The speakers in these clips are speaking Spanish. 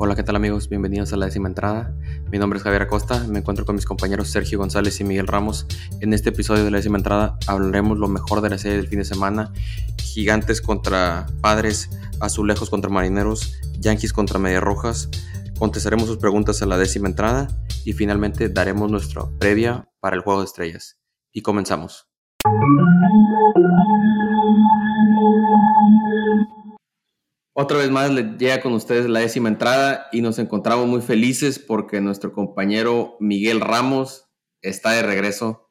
Hola, ¿qué tal amigos? Bienvenidos a La Décima Entrada. Mi nombre es Javier Acosta, me encuentro con mis compañeros Sergio González y Miguel Ramos. En este episodio de La Décima Entrada hablaremos lo mejor de la serie del fin de semana: Gigantes contra Padres, Azulejos contra Marineros, Yankees contra Mediarrojas. Contestaremos sus preguntas a La Décima Entrada y finalmente daremos nuestra previa para el Juego de Estrellas. Y comenzamos. Otra vez más les llega con ustedes La Décima Entrada y nos encontramos muy felices porque nuestro compañero Miguel Ramos está de regreso.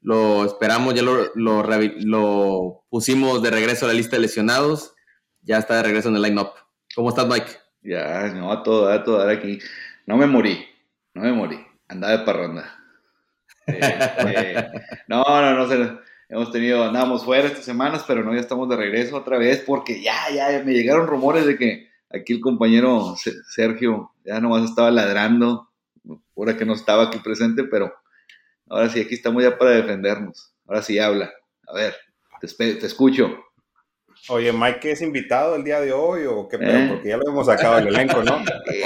Lo esperamos, ya lo pusimos de regreso a la lista de lesionados. Ya está de regreso en el line-up. ¿Cómo estás, Mike? Ya, no, a todo aquí. No me morí. Andaba de parranda. No sé. Andábamos fuera estas semanas, pero no, ya estamos de regreso otra vez, porque ya me llegaron rumores de que aquí el compañero Sergio ya nomás estaba ladrando, ahora que no estaba aquí presente, pero ahora sí, aquí estamos ya para defendernos. Ahora sí habla. A ver, te escucho. Oye, Mike, ¿es invitado el día de hoy o qué pedo? Porque ya lo hemos sacado del elenco, ¿no?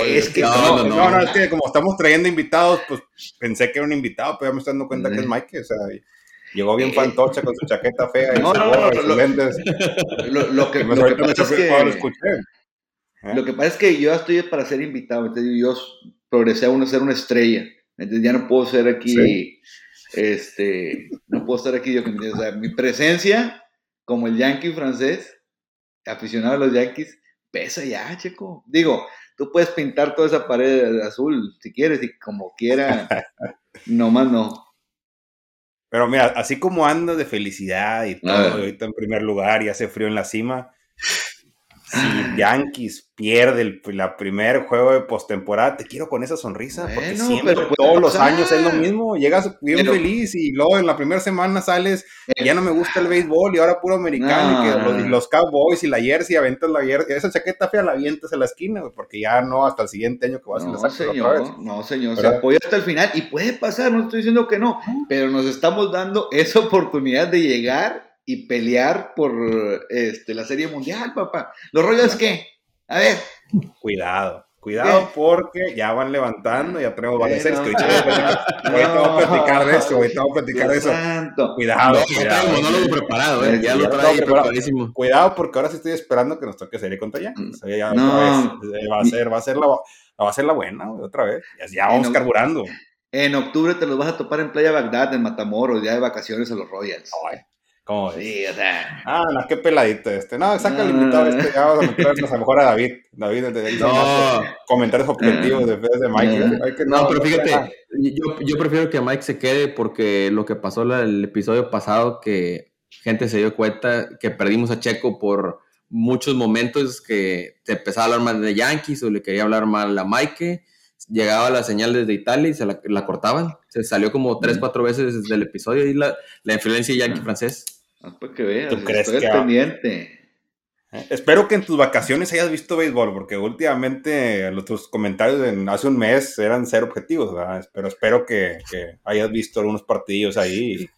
Oye, es que no, es que como estamos trayendo invitados, pues pensé que era un invitado, pero ya me estoy dando cuenta que es Mike, o sea... Llegó bien fantocha con su chaqueta fea. Lo que pasa es que yo estoy para ser invitado. Entonces yo progresé a ser una estrella. Entonces ya no puedo ser aquí. Sí. No puedo estar aquí. Yo, o sea, mi presencia como el yankee francés, aficionado a los Yankees, pesa ya, chico. Digo, tú puedes pintar toda esa pared azul si quieres y como quiera. Nomás no. Pero mira, así como ando de felicidad y todo, y ahorita en primer lugar y hace frío en la cima, si Yankees pierde el primer juego de postemporada, te quiero con esa sonrisa, porque siempre, todos los años es lo mismo, llegas bien feliz y luego en la primera semana sales, ya no me gusta el béisbol y ahora puro americano, y que los Cowboys y la jersey, aventas la jersey, esa chaqueta fea la avientas en la esquina, güey, porque ya no, hasta el siguiente año que vas a hacer la otra vez. No, señor, ¿verdad? Se apoya hasta el final y puede pasar, no estoy diciendo que no, pero nos estamos dando esa oportunidad de llegar y pelear por la Serie Mundial, papá. ¿Los Royals qué? A ver. Cuidado, porque ya van levantando, ya tenemos varios sexto. Y ahorita vamos a platicar de eso. Cuidado. No lo he preparado, ya lo traigo preparadísimo. Cuidado, porque ahora sí estoy esperando que nos toque serie contra Yankees. Va a ser la buena, otra vez. Ya vamos carburando. En octubre te los vas a topar en Playa Bagdad, en Matamoros, ya de vacaciones a los Royals. ¿Cómo es? Sí, o sea... Ah, no, qué peladito este. No, saca el invitado este. Ya vamos a meternos a lo mejor a David. David, desde no. Comentarios objetivos después de Mike. Pero fíjate, yo prefiero que Mike se quede porque lo que pasó el episodio pasado, que gente se dio cuenta que perdimos a Checo por muchos momentos que te empezaba a hablar mal de Yankees o le quería hablar mal a Mike. Llegaba la señal desde Italia y se la cortaban. Se salió como 3-4 veces desde el episodio y la influencia yankee francés. Pues que veas, estoy pendiente. Espero que en tus vacaciones hayas visto béisbol, porque últimamente tus comentarios hace un mes eran cero objetivos, ¿verdad? Pero espero que hayas visto algunos partidos ahí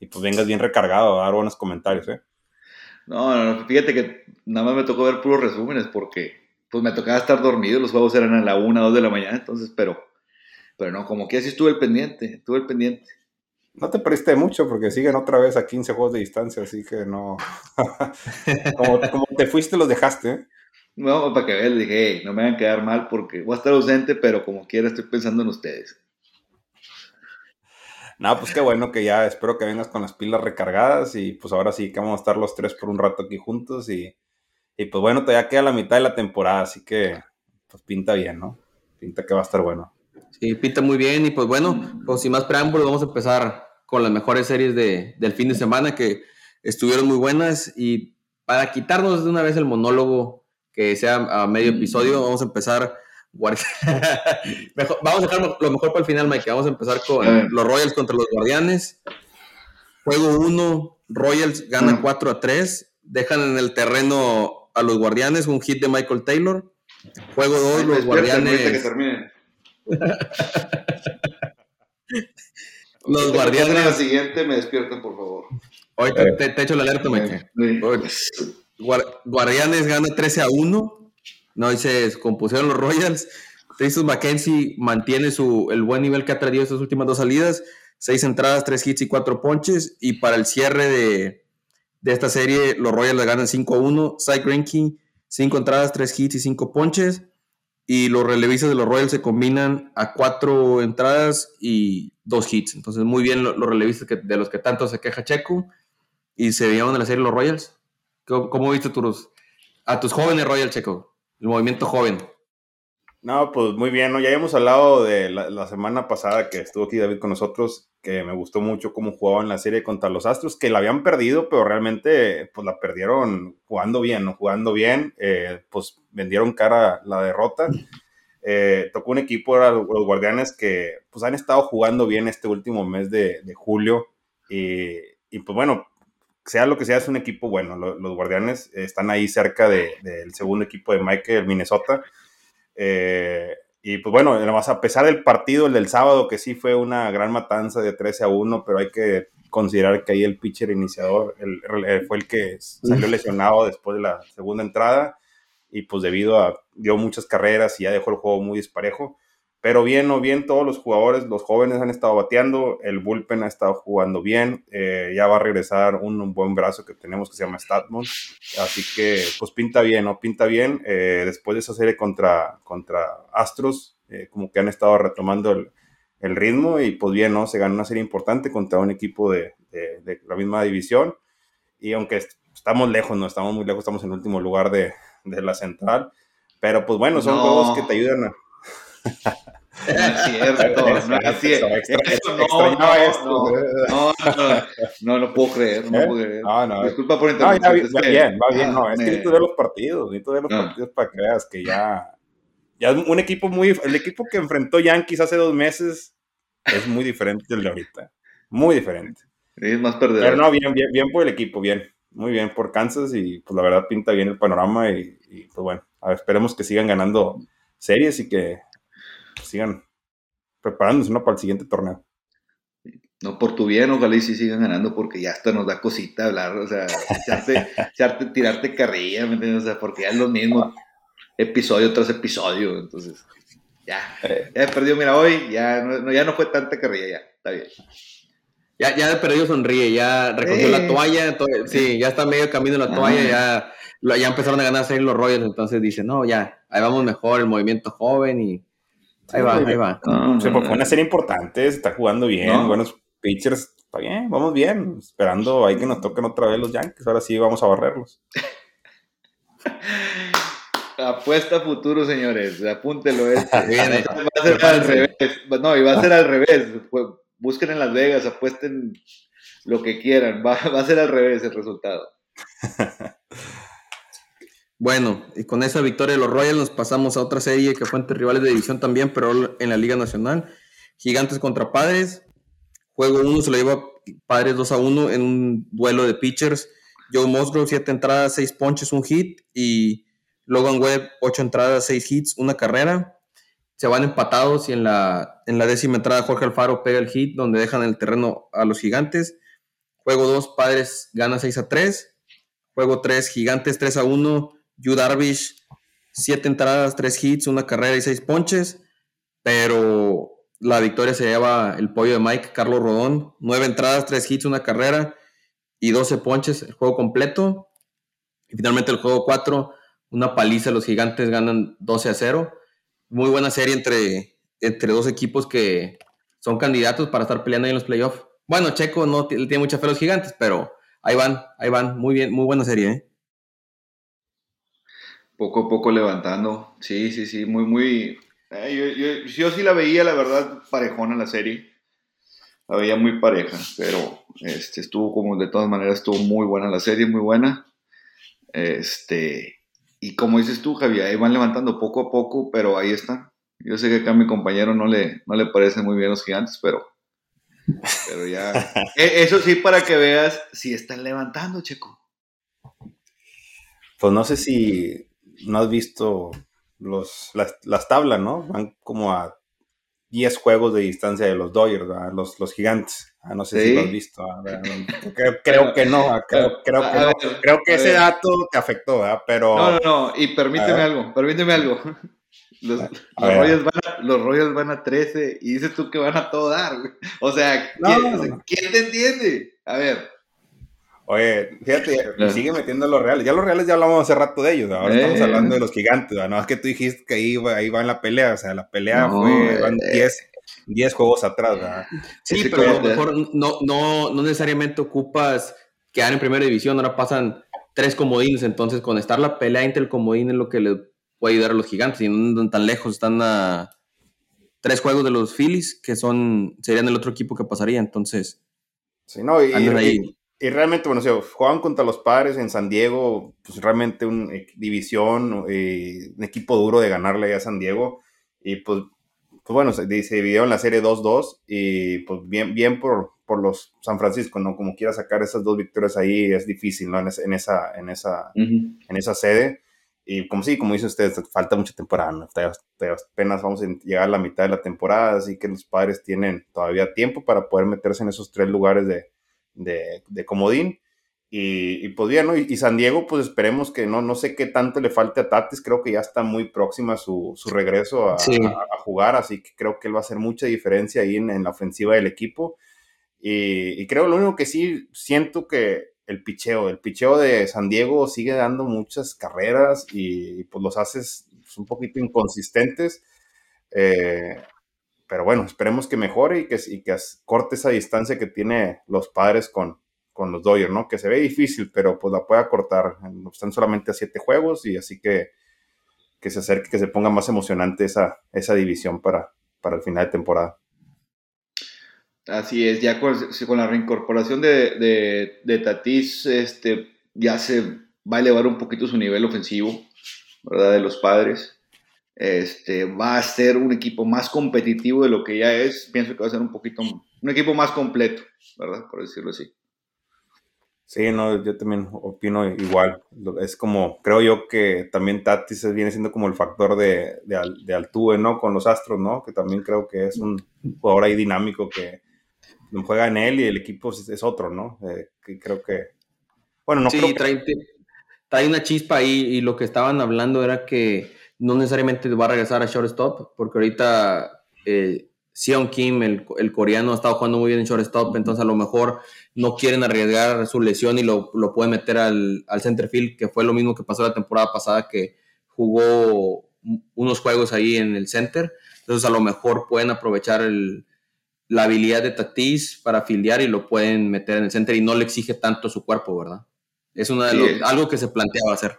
y pues vengas bien recargado a dar buenos comentarios, ¿eh? No, fíjate que nada más me tocó ver puros resúmenes porque... pues me tocaba estar dormido, los juegos eran a la 1, 2 de la mañana, entonces, pero no, como que así estuve el pendiente. No te perdiste mucho, porque siguen otra vez a 15 juegos de distancia, así que no, como te fuiste, los dejaste, ¿eh? No, para que veas, dije, hey, no me van a quedar mal, porque voy a estar ausente, pero como quiera estoy pensando en ustedes. No, pues qué bueno que ya, espero que vengas con las pilas recargadas, y pues ahora sí que vamos a estar los tres por un rato aquí juntos, y pues bueno, todavía queda la mitad de la temporada, así que pues pinta bien, ¿no? Pinta que va a estar bueno. Sí, pinta muy bien, y pues bueno, pues sin más preámbulos, vamos a empezar con las mejores series del fin de semana, que estuvieron muy buenas, y para quitarnos de una vez el monólogo, que sea a medio episodio, vamos a empezar... vamos a dejar lo mejor para el final, Mike, vamos a empezar con los Royals contra los Guardianes. Juego 1, Royals gana 4-3, dejan en el terreno... a los Guardianes, un hit de Michael Taylor. Juego 2, los Guardianes... Los Guardianes... La siguiente, me despiertan, por favor. Hoy te echo la alerta, Mike. Guardianes gana 13-1. No, y se descompusieron los Royals. Tristan McKenzie mantiene el buen nivel que ha traído estas últimas dos salidas. 6 entradas, 3 hits y 4 ponches. Y para el cierre de esta serie, los Royals le ganan 5-1. Cy Greinke, 5 entradas, 3 hits y 5 ponches. Y los relevistas de los Royals se combinan a 4 entradas y 2 hits. Entonces, muy bien los relevistas de los que tanto se queja Checo. Y se llevan a la serie los Royals. ¿Cómo viste a tus jóvenes Royals, Checo? El movimiento joven. No, pues muy bien, ¿no? Ya habíamos hablado de la semana pasada que estuvo aquí David con nosotros, que me gustó mucho cómo jugaban la serie contra los Astros, que la habían perdido, pero realmente pues la perdieron jugando bien, ¿no? Jugando bien, pues vendieron cara la derrota. Tocó un equipo, los Guardianes, que pues han estado jugando bien este último mes de julio. Y pues bueno, sea lo que sea, es un equipo bueno. Los Guardianes están ahí cerca del segundo equipo de Mike, el Minnesota. Y pues bueno, a pesar del partido, el del sábado, que sí fue una gran matanza de 13-1, pero hay que considerar que ahí el pitcher iniciador fue el que salió lesionado después de la segunda entrada, y pues dio muchas carreras y ya dejó el juego muy disparejo, pero bien o bien todos los jugadores, los jóvenes han estado bateando, el bullpen ha estado jugando bien, ya va a regresar un buen brazo que tenemos que se llama Stanton, así que pues pinta bien, ¿no? Pinta bien, después de esa serie contra Astros, como que han estado retomando el ritmo, y pues bien, ¿no? Se ganó una serie importante contra un equipo de la misma división, y aunque estamos lejos, ¿no? Estamos muy lejos, estamos en el último lugar de la central, pero pues bueno, son juegos que te ayudan a... No lo puedo creer. Disculpa por entrar. Va bien. No, es que necesito ver los partidos. Para que veas que ya es un equipo el equipo que enfrentó Yankees hace 2 meses es muy diferente del de ahorita. Muy diferente. Es más perdedor. Pero no, bien por el equipo, bien. Muy bien por Kansas, y pues la verdad pinta bien el panorama, y pues bueno, a ver, esperemos que sigan ganando series y que sigan preparándose para el siguiente torneo. No, por tu bien, ojalá y sí sigan ganando, porque ya hasta nos da cosita hablar, o sea, tirarte carrilla, ¿me entiendes? O sea, porque ya es lo mismo episodio tras episodio, entonces ya perdió, mira, hoy ya no fue tanta carrilla, ya, está bien. Ya de perdido sonríe, ya recogió la toalla, sí, ya está medio camino la toalla, ya empezaron a ganar 6 los Royals, entonces dice, no, ya, ahí vamos mejor, el movimiento joven y... Ahí va. Fue una serie importante, se está jugando bien, buenos pitchers, está bien, vamos bien, esperando ahí que nos toquen otra vez los Yankees, ahora sí vamos a barrerlos. Apuesta futuro, señores, apúntelo esto. Va a ser al revés, busquen en Las Vegas, apuesten lo que quieran, va a ser al revés el resultado. Bueno, y con esa victoria de los Royals nos pasamos a otra serie que fue entre rivales de división también, pero en la Liga Nacional. Gigantes contra Padres. Juego 1 se lo lleva Padres 2-1 en un duelo de pitchers. Joe Musgrove, 7 entradas, 6 ponches, 1 hit. Y Logan Webb, 8 entradas, 6 hits, 1 carrera. Se van empatados y en la 10ª entrada Jorge Alfaro pega el hit donde dejan el terreno a los Gigantes. Juego 2, Padres gana 6-3. Juego 3, Gigantes 3-1. Yu Darvish, 7 entradas, 3 hits, 1 carrera y 6 ponches, pero la victoria se lleva el pollo de Mike, Carlos Rodón, 9 entradas, 3 hits, 1 carrera y 12 ponches, el juego completo. Y finalmente el juego 4, una paliza, los Gigantes ganan 12-0. Muy buena serie entre dos equipos que son candidatos para estar peleando ahí en los playoffs. Bueno, Checo no tiene mucha fe a los Gigantes, pero ahí van, muy bien, muy buena serie, ¿eh? Poco a poco levantando, sí, muy, yo sí la veía, la verdad, parejona la serie, la veía muy pareja, pero estuvo como, de todas maneras, estuvo muy buena la serie, muy buena, y como dices tú, Javier, ahí van levantando poco a poco, pero ahí está. Yo sé que acá a mi compañero no le parecen muy bien los Gigantes, pero ya, eso sí, para que veas, sí están levantando, Checo. Pues no sé si no has visto las tablas, ¿no? Van como a 10 juegos de distancia de los Dodgers, los Gigantes. No sé, ¿sí?, si lo has visto. Creo que no. Creo que ese dato te afectó, ¿verdad? Pero... No. Y permíteme algo. Los Royals van a 13 y dices tú que van a todo dar, güey. O sea, ¿quién te entiende? A ver. Oye, fíjate, me sigue metiendo los Reales. Ya los Reales ya hablamos hace rato de ellos, ¿no? Ahora estamos hablando de los Gigantes, ¿no? Es que tú dijiste que ahí va en la pelea, o sea, la pelea van 10 juegos atrás, ¿verdad? Sí, pero a lo mejor no necesariamente ocupas quedar en primera división, ahora pasan 3 comodines, entonces con estar la pelea entre el comodín es lo que le puede ayudar a los Gigantes, y no andan tan lejos, están a 3 juegos de los Phillies, que serían el otro equipo que pasaría, entonces... Sí, no, y realmente, bueno, o sea, jugaban contra los Padres en San Diego, pues realmente una división, un equipo duro de ganarle a San Diego, y pues bueno, se dividieron la serie 2-2, y pues bien por los San Francisco, ¿no? Como quiera sacar esas 2 victorias ahí es difícil, ¿no? En esa sede, y como dice usted, falta mucha temporada, ¿no? Apenas vamos a llegar a la mitad de la temporada, así que los Padres tienen todavía tiempo para poder meterse en esos 3 lugares de comodín, y pues bien, ¿no? Y San Diego, pues esperemos que no sé qué tanto le falte a Tatis, creo que ya está muy próxima su regreso a jugar, así que creo que él va a hacer mucha diferencia ahí en la ofensiva del equipo, y creo lo único que sí siento que el picheo de San Diego sigue dando muchas carreras, y pues los haces un poquito inconsistentes, pero bueno, esperemos que mejore y que corte esa distancia que tiene los Padres con los Dodgers, ¿no? Que se ve difícil, pero pues la pueda cortar. Están solamente a 7 juegos, y así que se acerque, que se ponga más emocionante esa división para el final de temporada. Así es, ya con la reincorporación de Tatis, ya se va a elevar un poquito su nivel ofensivo, ¿verdad? De los Padres. Va a ser un equipo más competitivo de lo que ya es, pienso que va a ser un equipo más completo, ¿verdad? Por decirlo así. Sí, no, yo también opino igual, es como, creo yo que también Tatis viene siendo como el factor de Altuve, ¿no? Con los Astros, ¿no? Que también creo que es un jugador ahí dinámico que juega en él y el equipo es otro, ¿no? Que creo que... Bueno, no sí, creo que... trae una chispa ahí, y lo que estaban hablando era que no necesariamente va a regresar a shortstop, porque ahorita Seon Kim, el coreano, ha estado jugando muy bien en shortstop, entonces a lo mejor no quieren arriesgar su lesión y lo pueden meter al center field, que fue lo mismo que pasó la temporada pasada, que jugó unos juegos ahí en el center, entonces a lo mejor pueden aprovechar la habilidad de Tatis para fildear y lo pueden meter en el center, y no le exige tanto su cuerpo, ¿verdad? Es algo que se planteaba hacer.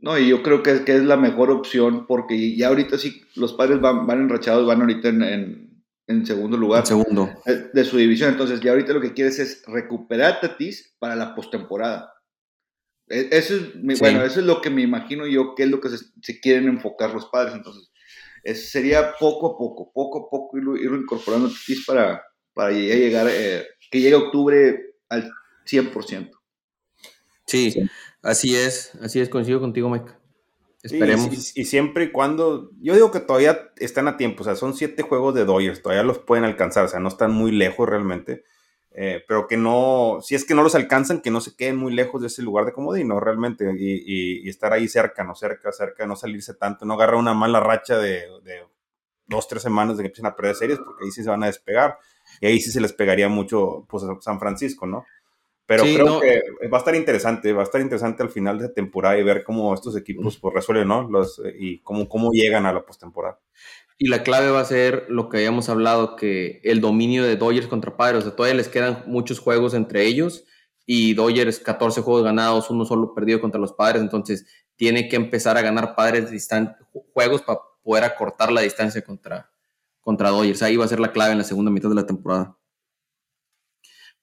No, y yo creo que es la mejor opción, porque ya ahorita sí los Padres van enrachados, van ahorita en segundo lugar de su división, entonces ya ahorita lo que quieres es recuperar a Tatis para la postemporada. Eso es lo que me imagino yo, que es lo que se quieren enfocar los Padres, entonces sería poco a poco irlo incorporando a Tatis para llegar, que llegue octubre al 100%. Sí. Así es, coincido contigo, Mike. Esperemos. Y siempre y cuando, yo digo que todavía están a tiempo, o sea, son 7 juegos de Dodgers, todavía los pueden alcanzar, o sea, no están muy lejos realmente, pero que no, si es que no los alcanzan, que no se queden muy lejos de ese lugar de comodín, ¿no? Realmente, y estar ahí cerca, no salirse tanto, no agarrar una mala racha de 2-3 semanas de que empiecen a perder series, porque ahí sí se van a despegar, y ahí sí se les pegaría mucho, pues, a San Francisco, ¿no? Pero sí, creo que va a estar interesante al final de temporada y ver cómo estos equipos pues resuelven, ¿no? Y cómo llegan a la postemporada. Y la clave va a ser lo que habíamos hablado, que el dominio de Dodgers contra Padres, o sea, todavía les quedan muchos juegos entre ellos, y Dodgers 14 juegos ganados, uno solo perdido contra los Padres, entonces tiene que empezar a ganar Padres juegos para poder acortar la distancia contra Dodgers. Ahí va a ser la clave en la segunda mitad de la temporada.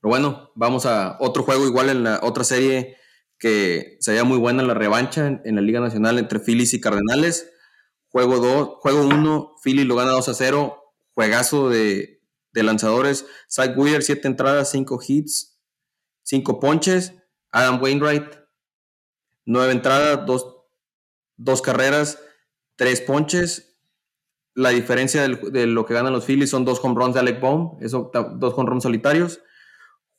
Pero bueno, vamos a otro juego igual en la otra serie que sería muy buena, la revancha en la Liga Nacional entre Phillies y Cardenales. Juego 1, Phillies lo gana 2-0, juegazo de lanzadores. Zach Wheeler, 7 entradas, 5 hits, 5 ponches. Adam Wainwright, 9 entradas, 2 carreras, 3 ponches. la diferencia de lo que ganan los Phillies son 2 home runs de Alec Bohn, eso, 2 home runs solitarios.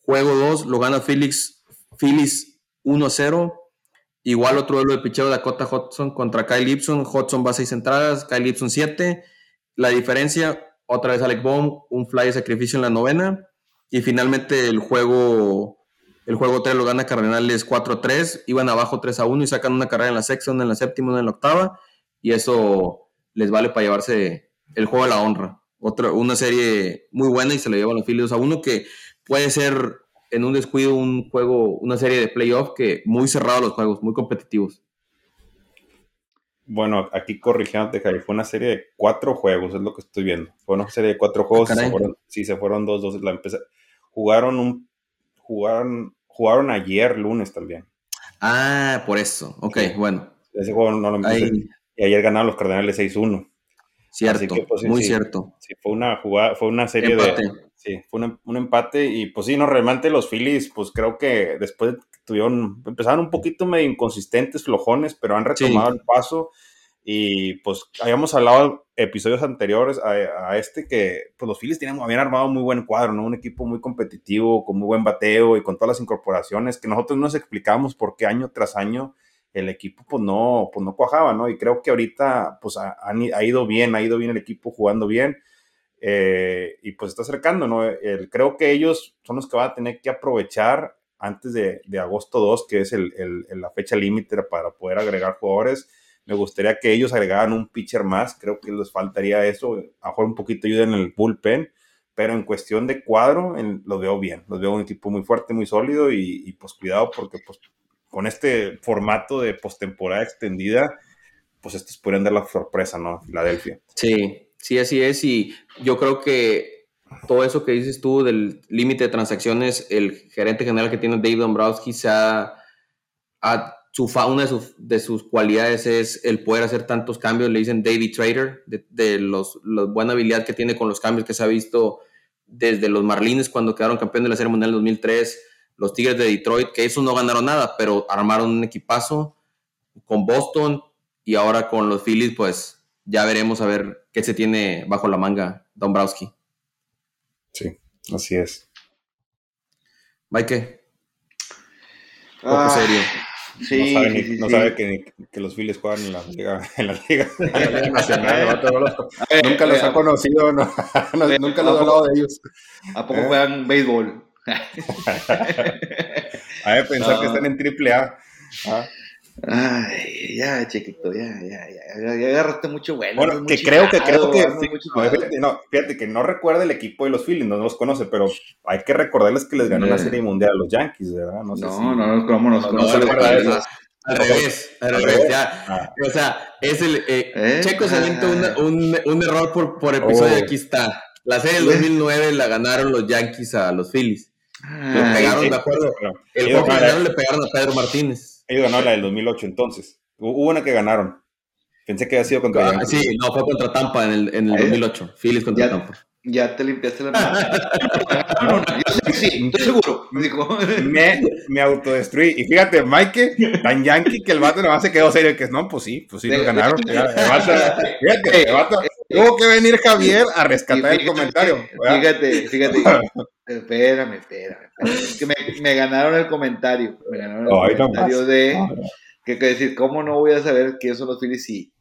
Juego 2 lo gana Phillies 1-0. Igual otro duelo de picheo, Dakota Hudson contra Kyle Gibson. Hudson va 6 entradas, Kyle Gibson 7. La diferencia, otra vez Alec Bohn, un fly de sacrificio en la novena. Y finalmente el juego 3 lo gana Cardenales 4-3. Iban abajo 3-1 y sacan una carrera en la sexta, una en la séptima, una en la octava. Y eso les vale para llevarse el juego a la honra. Una serie muy buena y se la llevan los Phillies 2-1, que puede ser en un descuido un juego, una serie de playoff que muy cerrados los juegos, muy competitivos. Bueno, aquí corrigiéndote, Javi, fue una serie de 4 juegos, es lo que estoy viendo. Fue una serie de 4 juegos, se fueron 2-2. Jugaron ayer lunes también. Ah, por eso. Ok, sí. Bueno. Ese juego no lo empecé. Y ayer ganaron los Cardenales 6-1. Cierto, que, pues, muy sí, cierto. Sí, fue una jugada, fue una serie empate. Sí, fue un empate y pues sí, no, realmente los Phillies, pues creo que después empezaron un poquito medio inconsistentes, flojones, pero han retomado el paso y pues habíamos hablado episodios anteriores a este que pues los Phillies habían armado un muy buen cuadro, ¿no? Un equipo muy competitivo, con muy buen bateo y con todas las incorporaciones que nosotros nos explicamos por qué año tras año el equipo pues no cuajaba, ¿no? Y creo que ahorita pues ha ido bien el equipo jugando bien. Y pues está acercando, ¿no? Creo que ellos son los que van a tener que aprovechar antes de agosto 2, que es la fecha límite para poder agregar jugadores. Me gustaría que ellos agregaran un pitcher más, creo que les faltaría eso, a lo mejor un poquito ayuda en el bullpen, pero en cuestión de cuadro los veo bien, los veo un equipo muy fuerte, muy sólido y pues cuidado porque pues con este formato de postemporada extendida, pues estos podrían dar la sorpresa, ¿no? Filadelfia. Sí. Sí, así es, y yo creo que todo eso que dices tú del límite de transacciones, el gerente general que tiene David Dombrowski, una de sus cualidades es el poder hacer tantos cambios, le dicen David Trader, de la buena habilidad que tiene con los cambios que se ha visto desde los Marlins cuando quedaron campeón de la Serie Mundial en 2003, los Tigres de Detroit, que esos no ganaron nada, pero armaron un equipazo con Boston y ahora con los Phillies, pues ya veremos a ver qué se tiene bajo la manga Dombrowski. Sí, así es. Mike, poco serio. Sí, no sabe que los Phillies juegan en la liga nacional. Nunca los ha conocido, nunca los ha hablado de ellos. ¿A poco juegan béisbol? A ver, pensar que están en AAA. Ay, ya, chiquito, ya agarraste mucho bueno que creo que, fíjate que no recuerda el equipo de los Phillies, no los conoce, pero hay que recordarles que les ganó la Serie Mundial a los Yankees, ¿verdad? No sé. Al revés, ya. O sea, es el Checo se aventó un error por episodio. Aquí está, la Serie del 2009 la ganaron los Yankees a los Phillies, le pegaron, de acuerdo, el juego le pegaron a Pedro Martínez. Ellos ganaron la del 2008, entonces. Hubo una que ganaron. Pensé que había sido contra Tampa. Sí, no, fue contra Tampa en el 2008. Phillies contra Tampa. Ya te limpiaste la mano. No, yo sé que sí, estoy seguro. Me dijo. Me autodestruí. Y fíjate, Mike, tan yankee que el vato nomás se quedó serio. Que no, pues sí, lo ganaron. Fíjate, el vato. Tuvo que venir Javier a rescatar el comentario. Fíjate. Espérame. Es que me ganaron el comentario. Me ganaron el comentario de... Que decir, ¿cómo no voy a saber quiénes son los Phillies si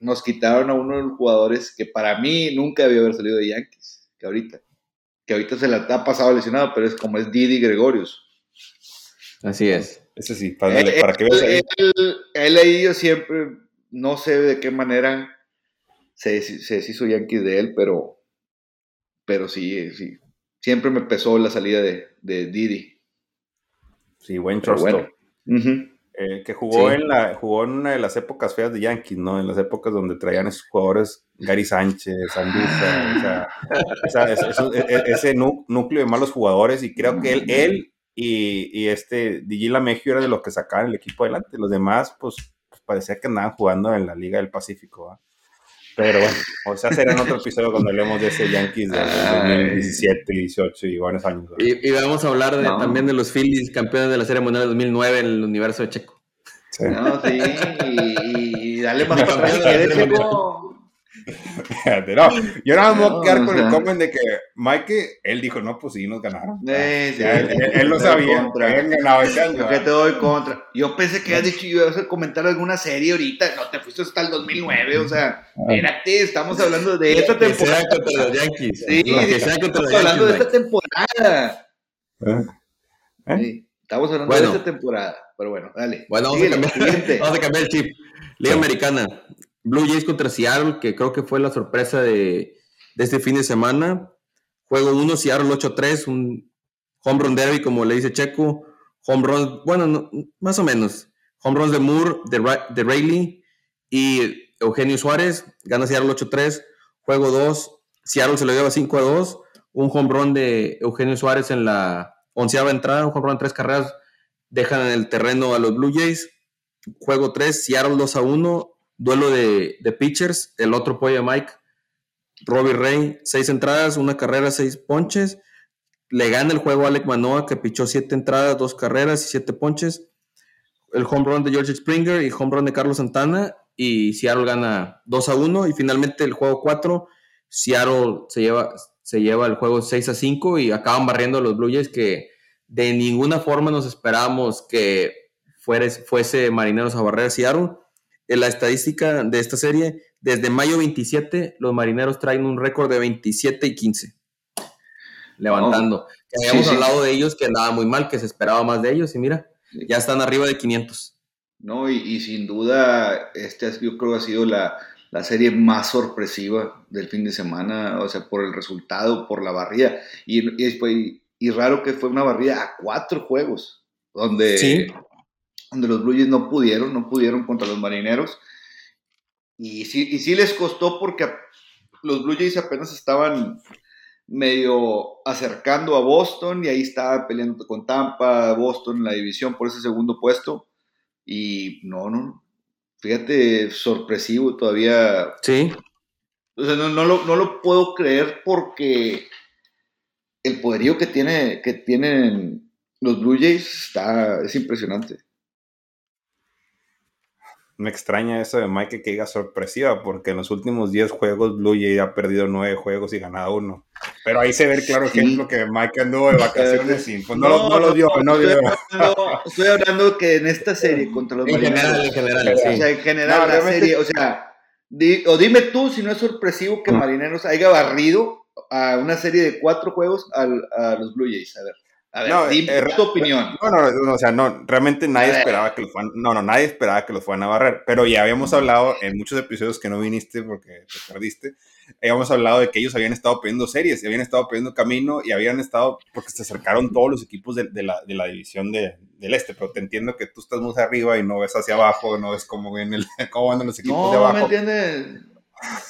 nos quitaron a uno de los jugadores que para mí nunca debió haber salido de Yankees? Que ahorita se la ha pasado lesionado, pero es como es Didi Gregorius. Así es. Eso sí, para que veas ahí. Él ahí yo siempre, no sé de qué manera se deshizo Yankees de él, pero sí. Siempre me pesó la salida de Didi. Sí, buen shortstop. Bueno. Uh-huh. Que jugó, sí. Jugó en una de las épocas feas de Yankees, ¿no? En las épocas donde traían esos jugadores Gary Sánchez, Anduza, ese núcleo de malos jugadores, y creo que él y este DJ LeMahieu era de los que sacaban el equipo adelante. Los demás, pues parecía que andaban jugando en la Liga del Pacífico, ¿eh? Pero bueno, o sea, será en otro episodio cuando hablemos de ese Yankees de 2017, 18 y buenos años. Y vamos a hablar también de los Phillies, campeones de la Serie Mundial 2009 en el universo de Checo. Sí. No, sí, y dale más para atrás. Fíjate, no. Yo nada más voy a quedar con el comment de que Mike, él dijo, no, pues sí, nos ganaron. Sí, él lo sabía, que habían ganado ese año. Yo que te doy contra. Yo pensé que habías dicho, yo iba a comentar alguna serie ahorita. No, te fuiste hasta el 2009, o sea, espérate, estamos hablando de esta temporada. Que sea contra los Yankees. Sí, estamos hablando de esta temporada. Estamos hablando de esta temporada, pero bueno, dale. Bueno, vamos a cambiar el chip. Liga Americana. Blue Jays contra Seattle, que creo que fue la sorpresa de este fin de semana. Juego 1, Seattle 8-3, un home run derby, como le dice Checo. Home runs, bueno, no, más o menos. Home runs de Moore, de Rayleigh y Eugenio Suárez. Gana Seattle 8-3. Juego 2, Seattle se lo lleva 5-2. Un home run de Eugenio Suárez en la 11ª entrada. Un home run de 3 carreras. Dejan en el terreno a los Blue Jays. Juego 3, Seattle 2-1. Duelo de pitchers, el otro pollo de Mike, Robbie Ray, 6 entradas, 1 carrera, 6 ponches. Le gana el juego a Alek Manoah, que pichó 7 entradas, 2 carreras y 7 ponches. El home run de George Springer y home run de Carlos Santana. Y Seattle gana 2-1. Y finalmente el juego 4, Seattle se lleva el juego 6-5 y acaban barriendo a los Blue Jays, que de ninguna forma nos esperábamos que fuese Marineros a barrer a Seattle. En la estadística de esta serie, desde mayo 27, los Marineros traen un récord de 27-15. Levantando. Que habíamos hablado de ellos, que andaba muy mal, que se esperaba más de ellos, y mira, ya están arriba de 500. No, y sin duda, yo creo que ha sido la serie más sorpresiva del fin de semana, o sea, por el resultado, por la barrida. Y raro que fue una barrida a 4 juegos, donde... Sí. Donde los Blue Jays no pudieron contra los Marineros. Y sí les costó, porque los Blue Jays apenas estaban medio acercando a Boston, y ahí estaba peleando con Tampa, Boston en la división por ese segundo puesto. Y no. Fíjate, sorpresivo todavía. Sí. O sea, no lo puedo creer, porque el poderío que tienen los Blue Jays es impresionante. Me extraña eso de Mike, que diga sorpresiva, porque en los últimos 10 juegos Blue Jay ha perdido 9 juegos y ganado 1. Pero ahí se ve el claro ejemplo que Mike anduvo de vacaciones sin... Pues no lo dio. Estoy hablando que en esta serie contra los Marineros... En general, sí. O sea, en general la serie, o sea... dime tú si no es sorpresivo que Marineros haya barrido a una serie de 4 juegos a los Blue Jays, a ver. A ver, dime tu opinión. No, realmente nadie esperaba que los fueran. Nadie esperaba que los fueran a barrer. Pero ya habíamos hablado en muchos episodios que no viniste porque te perdiste. Habíamos hablado de que ellos habían estado pidiendo series, y habían estado pidiendo camino, y habían estado, porque se acercaron todos los equipos de la división del este. Pero te entiendo que tú estás muy arriba y no ves hacia abajo, no ves cómo andan los equipos de abajo. No, ¿me entiendes?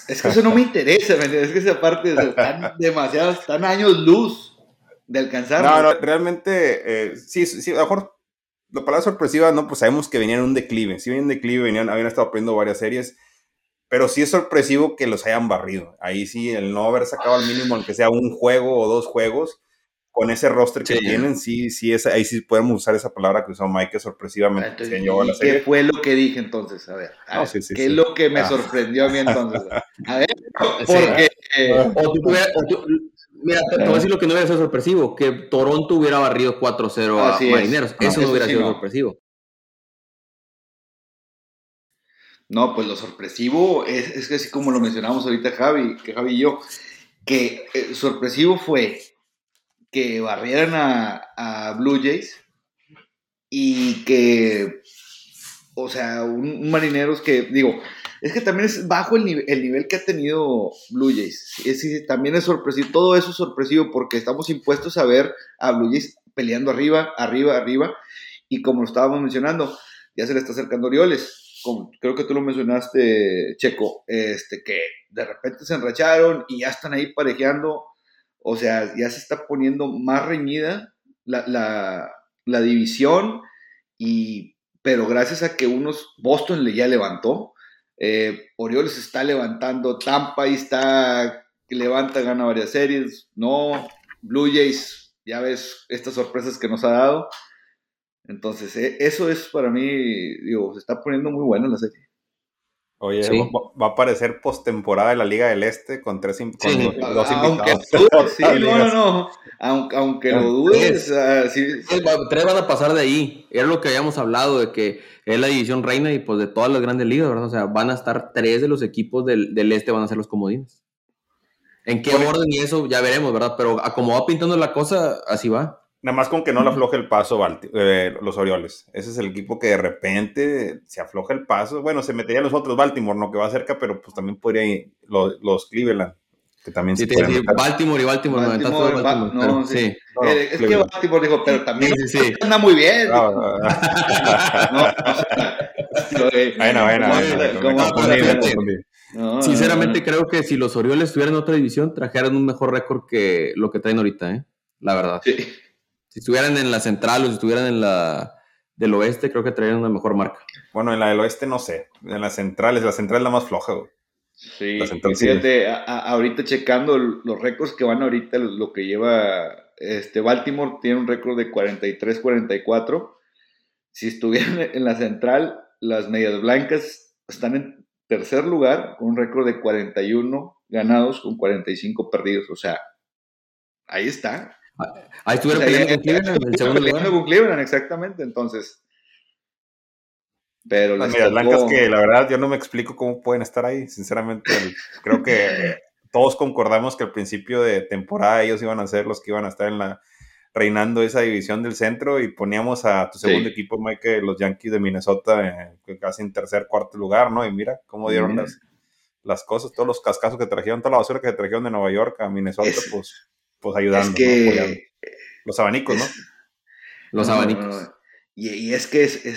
Es que eso no me interesa, ¿me entiendes? Es que esa parte están demasiados, están años luz de alcanzar. No, realmente, sí, a lo mejor la palabra sorpresiva, no, pues sabemos que venían en un declive. Sí, habían estado perdiendo varias series, pero sí es sorpresivo que los hayan barrido. Ahí sí, el no haber sacado al mínimo, aunque sea un juego o 2 juegos, con ese roster que tienen, ahí sí podemos usar esa palabra que usó Mike, sorpresivamente. Entonces, la serie. ¿Qué fue lo que dije entonces? A ver, ¿qué es lo que me sorprendió a mí entonces? A ver, porque... Mira, te voy a decir lo que no hubiera sido sorpresivo, que Toronto hubiera barrido 4-0 a Marineros. Eso no hubiera sido sorpresivo. No, pues lo sorpresivo es que así como lo mencionamos ahorita Javi y yo, que sorpresivo fue que barrieran a Blue Jays, y que, o sea, un Marineros que, digo... Es que también es bajo el nivel que ha tenido Blue Jays. También es sorpresivo. Todo eso es sorpresivo, porque estamos impuestos a ver a Blue Jays peleando arriba. Y como lo estábamos mencionando, ya se le está acercando Orioles. Creo que tú lo mencionaste, Checo, que de repente se enracharon y ya están ahí parejeando. O sea, ya se está poniendo más reñida la división. Pero gracias a que Boston ya levantó. Orioles está levantando, Tampa ahí gana varias series, no, Blue Jays, ya ves estas sorpresas que nos ha dado. Entonces, eso es para mí, digo, se está poniendo muy buena la serie. Oye, sí, va a aparecer postemporada de la Liga del Este con dos invitados. Aunque lo dudes, tres van a pasar de ahí. Era lo que habíamos hablado, de que es la división reina y pues de todas las grandes ligas, ¿verdad? O sea, van a estar tres de los equipos del Este, van a ser los comodines. ¿En qué orden y eso? Ya veremos, ¿verdad? Pero a como va pintando la cosa, así va. Nada más con que no le afloje el paso los Orioles. Ese es el equipo que de repente se afloja el paso. Bueno, se metería los otros Baltimore, no que va cerca, pero pues también podría ir los Cleveland, que también sí, se pueden meter. Baltimore. No, sí. Sí. No, es Cleveland. Que Baltimore dijo, pero también sí. Anda muy bien. Bueno. Sinceramente creo que si los Orioles estuvieran en otra división, trajeran un mejor récord que lo que traen ahorita, la verdad. Sí. Si estuvieran en la central o si estuvieran en la del oeste, creo que traerían una mejor marca. Bueno, en la del oeste no sé. En la central, es la más floja, güey. Sí, fíjate, ahorita checando los récords que van ahorita, lo que lleva Baltimore tiene un récord de 43-44. Si estuvieran en la central, las Medias Blancas están en tercer lugar con un récord de 41 ganados con 45 perdidos. O sea, ahí está. Ahí estuvieron peleando con Cleveland en el segundo lugar. Con Cleveland, exactamente, entonces. Pero las Medias Blancas, que la verdad yo no me explico cómo pueden estar ahí, sinceramente. Creo que todos concordamos que al principio de temporada ellos iban a ser los que iban a estar en la reinando esa división del centro, y poníamos a tu segundo equipo, Mike, los Yankees de Minnesota, casi en tercer, cuarto lugar, ¿no? Y mira cómo dieron las cosas, todos los cascazos que trajeron, toda la basura que trajeron de Nueva York a Minnesota, pues ayudando, es que, ¿no? Los abanicos, ¿no? No. Y es que ese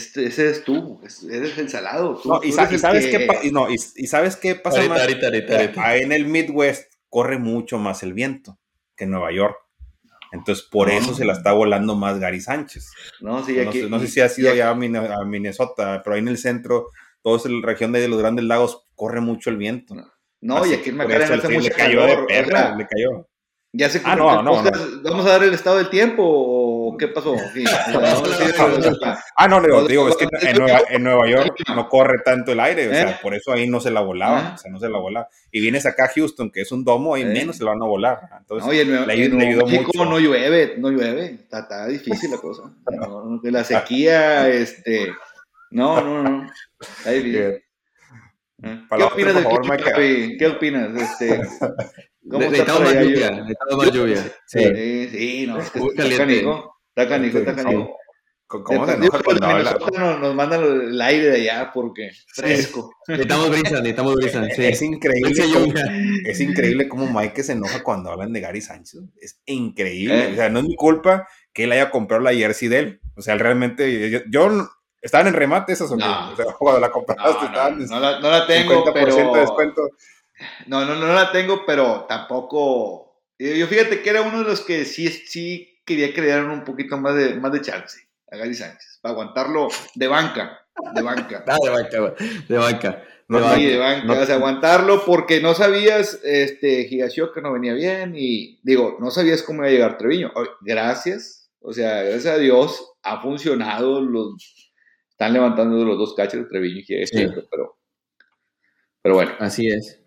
eres tú, eres el salado. ¿Sabes qué pasa? Ahorita. Ahí en el Midwest corre mucho más el viento que en Nueva York. Entonces, por eso se la está volando más Gary Sánchez. No sé si ha sido ya a Minnesota, pero ahí en el centro, toda la región de los Grandes Lagos, corre mucho el viento. Y aquí en McAllen hace mucho calor. Le cayó. Ya se no. ¿Vamos a dar el estado del tiempo o qué pasó? Sí, digo, es que en Nueva York no corre tanto el aire, o sea, por eso ahí no se la volaba, Y vienes acá a Houston, que es un domo, ahí menos se la van a volar. Entonces, le ayudó mucho. Como no llueve, está difícil la cosa. La sequía, no, está difícil. ¿Qué opinas? Necesitamos más lluvia. Sí, no, es que está canijo. ¿Cómo se enoja cuando habla? Nos mandan el aire de allá porque fresco. Necesitamos brisa. Sí. Es increíble cómo Mike se enoja cuando hablan de Gary Sánchez. Es increíble. O sea, no es mi culpa que él haya comprado la jersey de él. O sea, realmente yo estaban en remate esas o sea, cuando la compraste no la tengo, 50% pero... de descuento. No la tengo, pero tampoco... Yo fíjate que era uno de los que sí quería que le dieran un poquito más de chance a Gary Sánchez, para aguantarlo de banca. No, de banca. O sea, aguantarlo porque no sabías, Higashioka que no venía bien y, digo, no sabías cómo iba a llegar Treviño. Gracias a Dios, ha funcionado, están levantando los dos catchers, Treviño y Higashioka, pero bueno. Así es.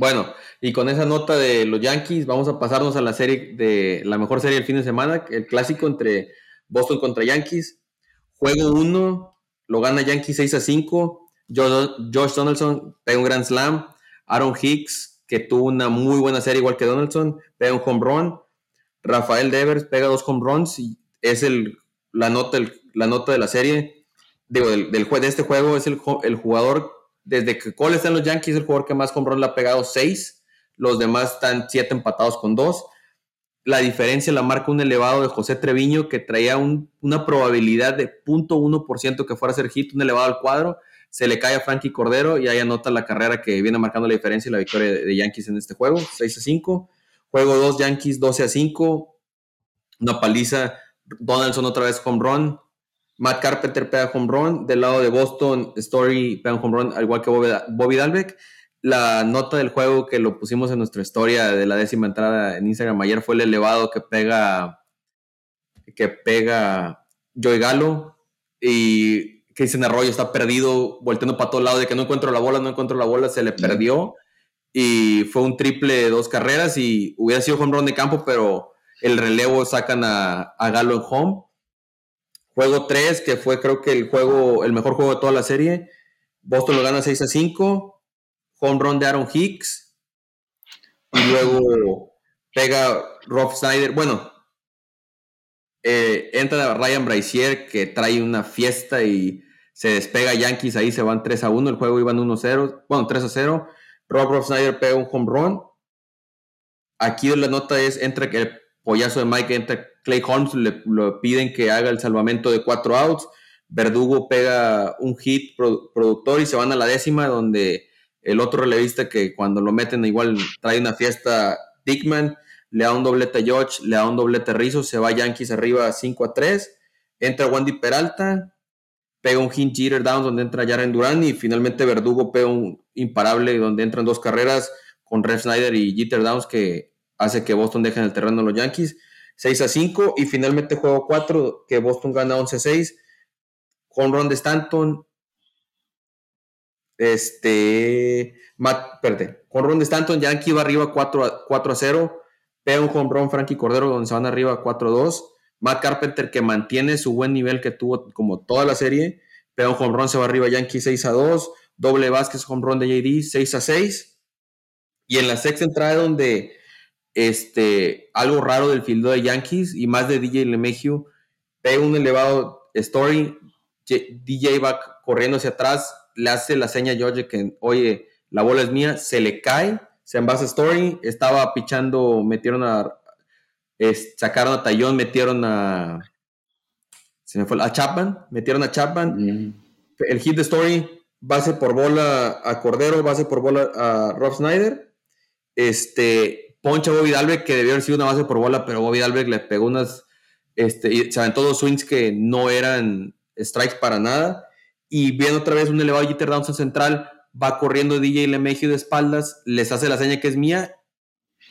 Bueno, y con esa nota de los Yankees, vamos a pasarnos a la mejor serie del fin de semana, el clásico entre Boston contra Yankees. Juego 1, lo gana Yankees 6-5. Josh Donaldson pega un grand slam. Aaron Hicks, que tuvo una muy buena serie igual que Donaldson, pega un home run. Rafael Devers pega 2 home runs y es la nota de la serie. Digo, de este juego es el jugador... Desde que Cole está en los Yankees, el jugador que más home run le ha pegado 6. Los demás están 7 empatados con 2. La diferencia la marca un elevado de José Treviño, que traía una probabilidad de 0.1% que fuera a ser hit, un elevado al cuadro. Se le cae a Frankie Cordero y ahí anota la carrera que viene marcando la diferencia y la victoria de Yankees en este juego. 6-5. Juego 2, Yankees 12-5. Una paliza. Donaldson otra vez home run. Matt Carpenter pega home run. Del lado de Boston, Story pega home run, al igual que Bobby Dalbec. La nota del juego que lo pusimos en nuestra historia de la décima entrada en Instagram ayer fue el elevado que pega Joey Gallo y Cristian Arroyo está perdido, volteando para todos lados, de que no encuentro la bola, se le perdió, y fue un triple de 2 carreras, y hubiera sido home run de campo, pero el relevo sacan a Galo en home. Juego 3, que fue creo que el mejor juego de toda la serie, Boston lo gana 6-5, home run de Aaron Hicks, y luego pega Rob Snyder, entra Ryan Brazier, que trae una fiesta, y se despega Yankees, ahí se van 3-1, el juego iban 1-0, 3-0, Rob Snyder pega un home run. Aquí la nota es, entra el pollazo de Mike, entra Clay Holmes, le piden que haga el salvamento de 4 outs, Verdugo pega un hit productor y se van a la décima, donde el otro relevista que cuando lo meten igual trae una fiesta, Dickman, le da un doblete a George, le da un doblete a Rizzo, se va Yankees arriba 5-3, entra Wandy Peralta, pega un hit Jeter Downs donde entra Jarren Duran, y finalmente Verdugo pega un imparable donde entran 2 carreras con Rev Snyder y Jeter Downs, que hace que Boston deje en el terreno a los Yankees 6-5, y finalmente juego 4, que Boston gana 11-6, home run de Stanton, Yankee va arriba 4-0, pega un home run Frankie Cordero donde se van arriba 4-2, Matt Carpenter, que mantiene su buen nivel que tuvo como toda la serie, pega un home run, se va arriba Yankee 6-2, doble Vázquez, home run de JD 6-6, y en la sexta entrada donde algo raro del fildeo de Yankees y más de DJ LeMahieu, pega un elevado Story, DJ va corriendo hacia atrás, le hace la seña a George que, oye, la bola es mía, se le cae, se envasa Story, estaba pichando, sacaron a Taillon, metieron a Chapman, el hit de Story, base por bola a Cordero, base por bola a Rob Snyder, poncha Bobby Dalbec, que debió haber sido una base por bola, pero Bobby Dalbec le pegó unas, y se aventó 2 swings que no eran strikes para nada, y viene otra vez un elevado Jeter Downs central, va corriendo DJ LeMahieu de espaldas, les hace la seña que es mía,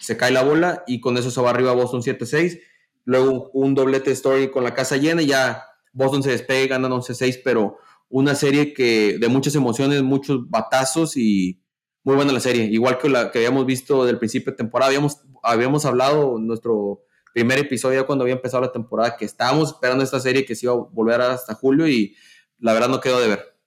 se cae la bola, y con eso se va arriba Boston 7-6, luego un doblete Story con la casa llena, y ya Boston se despega y ganan 11-6, pero una serie que de muchas emociones, muchos batazos, y muy buena la serie, igual que la que habíamos visto del principio de temporada, habíamos hablado en nuestro primer episodio cuando había empezado la temporada, que estábamos esperando esta serie que se iba a volver hasta julio, y la verdad no quedó de ver.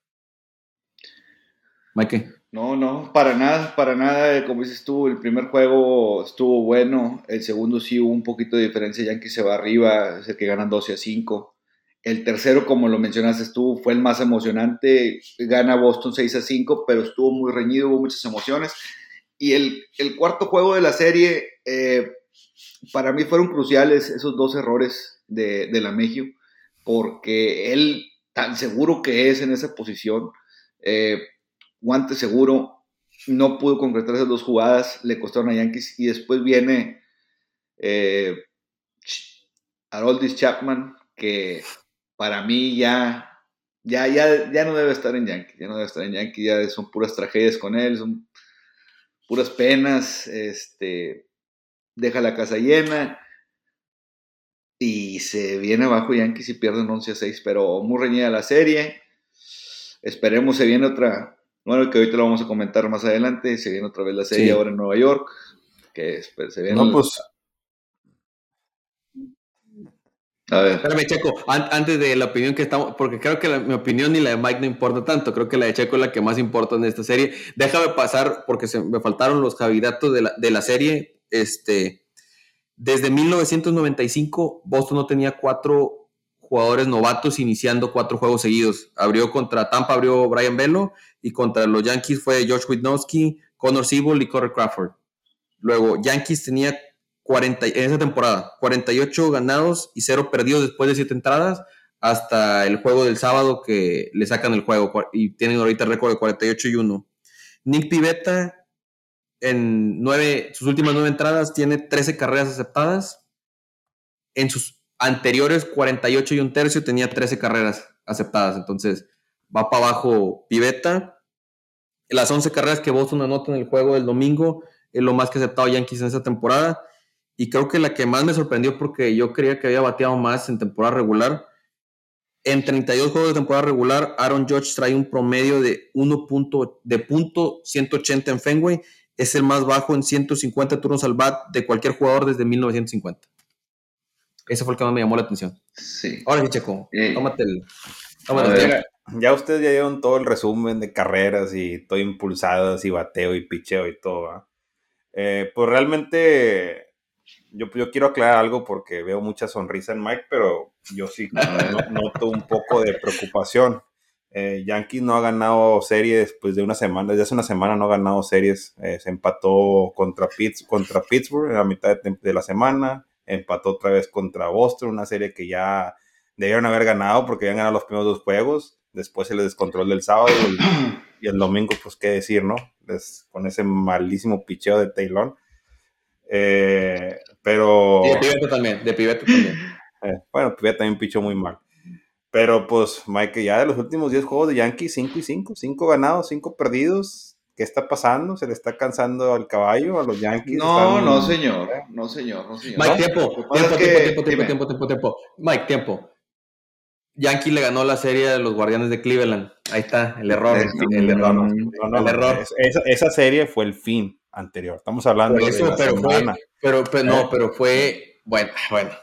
Mike. No, para nada, como dices tú, el primer juego estuvo bueno, el segundo sí hubo un poquito de diferencia, Yankees se va arriba, es el que ganan 12-5, el tercero, como lo mencionaste tú, fue el más emocionante, gana Boston 6-5, pero estuvo muy reñido, hubo muchas emociones, y el cuarto juego de la serie, para mí fueron cruciales esos 2 errores de LeMahieu, porque él, tan seguro que es en esa posición, guante seguro, no pudo concretar esas 2 jugadas, le costaron a Yankees, y después viene Aroldis Chapman, que para mí ya no debe estar en Yankees, ya son puras tragedias con él, son puras penas, deja la casa llena, y se viene abajo Yankees y pierden 11-6, pero muy reñida la serie. Esperemos, se viene otra, que ahorita lo vamos a comentar más adelante, se viene otra vez la serie ahora en Nueva York, que se viene... A ver. Espérame, Checo, antes de la opinión que estamos, porque creo que mi opinión y la de Mike no importa tanto, creo que la de Checo es la que más importa en esta serie. Déjame pasar, porque me faltaron los candidatos de la serie, Desde 1995, Boston no tenía 4 jugadores novatos iniciando 4 juegos seguidos. Abrió contra Tampa, abrió Brian Bello, y contra los Yankees fue Josh Witkowski, Connor Siebel y Corey Crawford. Luego, Yankees tenía 48 ganados y 0 perdidos después de 7 entradas, hasta el juego del sábado que le sacan el juego, y tienen ahorita récord de 48-1. Nick Pivetta, en sus últimas 9 entradas, tiene 13 carreras aceptadas. En sus anteriores 48 1/3 tenía 13 carreras aceptadas. Entonces va para abajo Pivetta. Las 11 carreras que Boston anota en el juego del domingo es lo más que ha aceptado Yankees en esta temporada. Y creo que la que más me sorprendió, porque yo creía que había bateado más en temporada regular, En 32 juegos de temporada regular, Aaron Judge trae un promedio de .180 en Fenway. Es el más bajo en 150 turnos al bat de cualquier jugador desde 1950. Ese fue el que más me llamó la atención. Sí. Ahora sí, Checo, tómate el. Ya ustedes ya dieron todo el resumen de carreras y todo impulsadas y bateo y picheo y todo. Pues realmente yo quiero aclarar algo porque veo mucha sonrisa en Mike, pero yo sí noto un poco de preocupación. Yankees no ha ganado series pues, de una semana, desde hace una semana no ha ganado series. Se empató contra Pittsburgh en la mitad de la semana, empató otra vez contra Boston, una serie que ya debieron haber ganado porque habían ganado los primeros dos juegos. Después se les descontroló el sábado y el domingo, pues qué decir, ¿no? Con ese malísimo picheo de Taillon. Pero... Y de Pivetta también. Bueno, Pivetta también pichó muy mal. Pero pues, Mike, ya de los últimos 10 juegos de Yankees, 5-5. 5 ganados, 5 perdidos. ¿Qué está pasando? ¿Se le está cansando al caballo a los Yankees? No, señor. Mike, tiempo. Mike, tiempo. Yankees le ganó la serie de los Guardianes de Cleveland. Ahí está, el error. Esa serie fue el fin anterior. Estamos hablando de eso, pero fue... Bueno,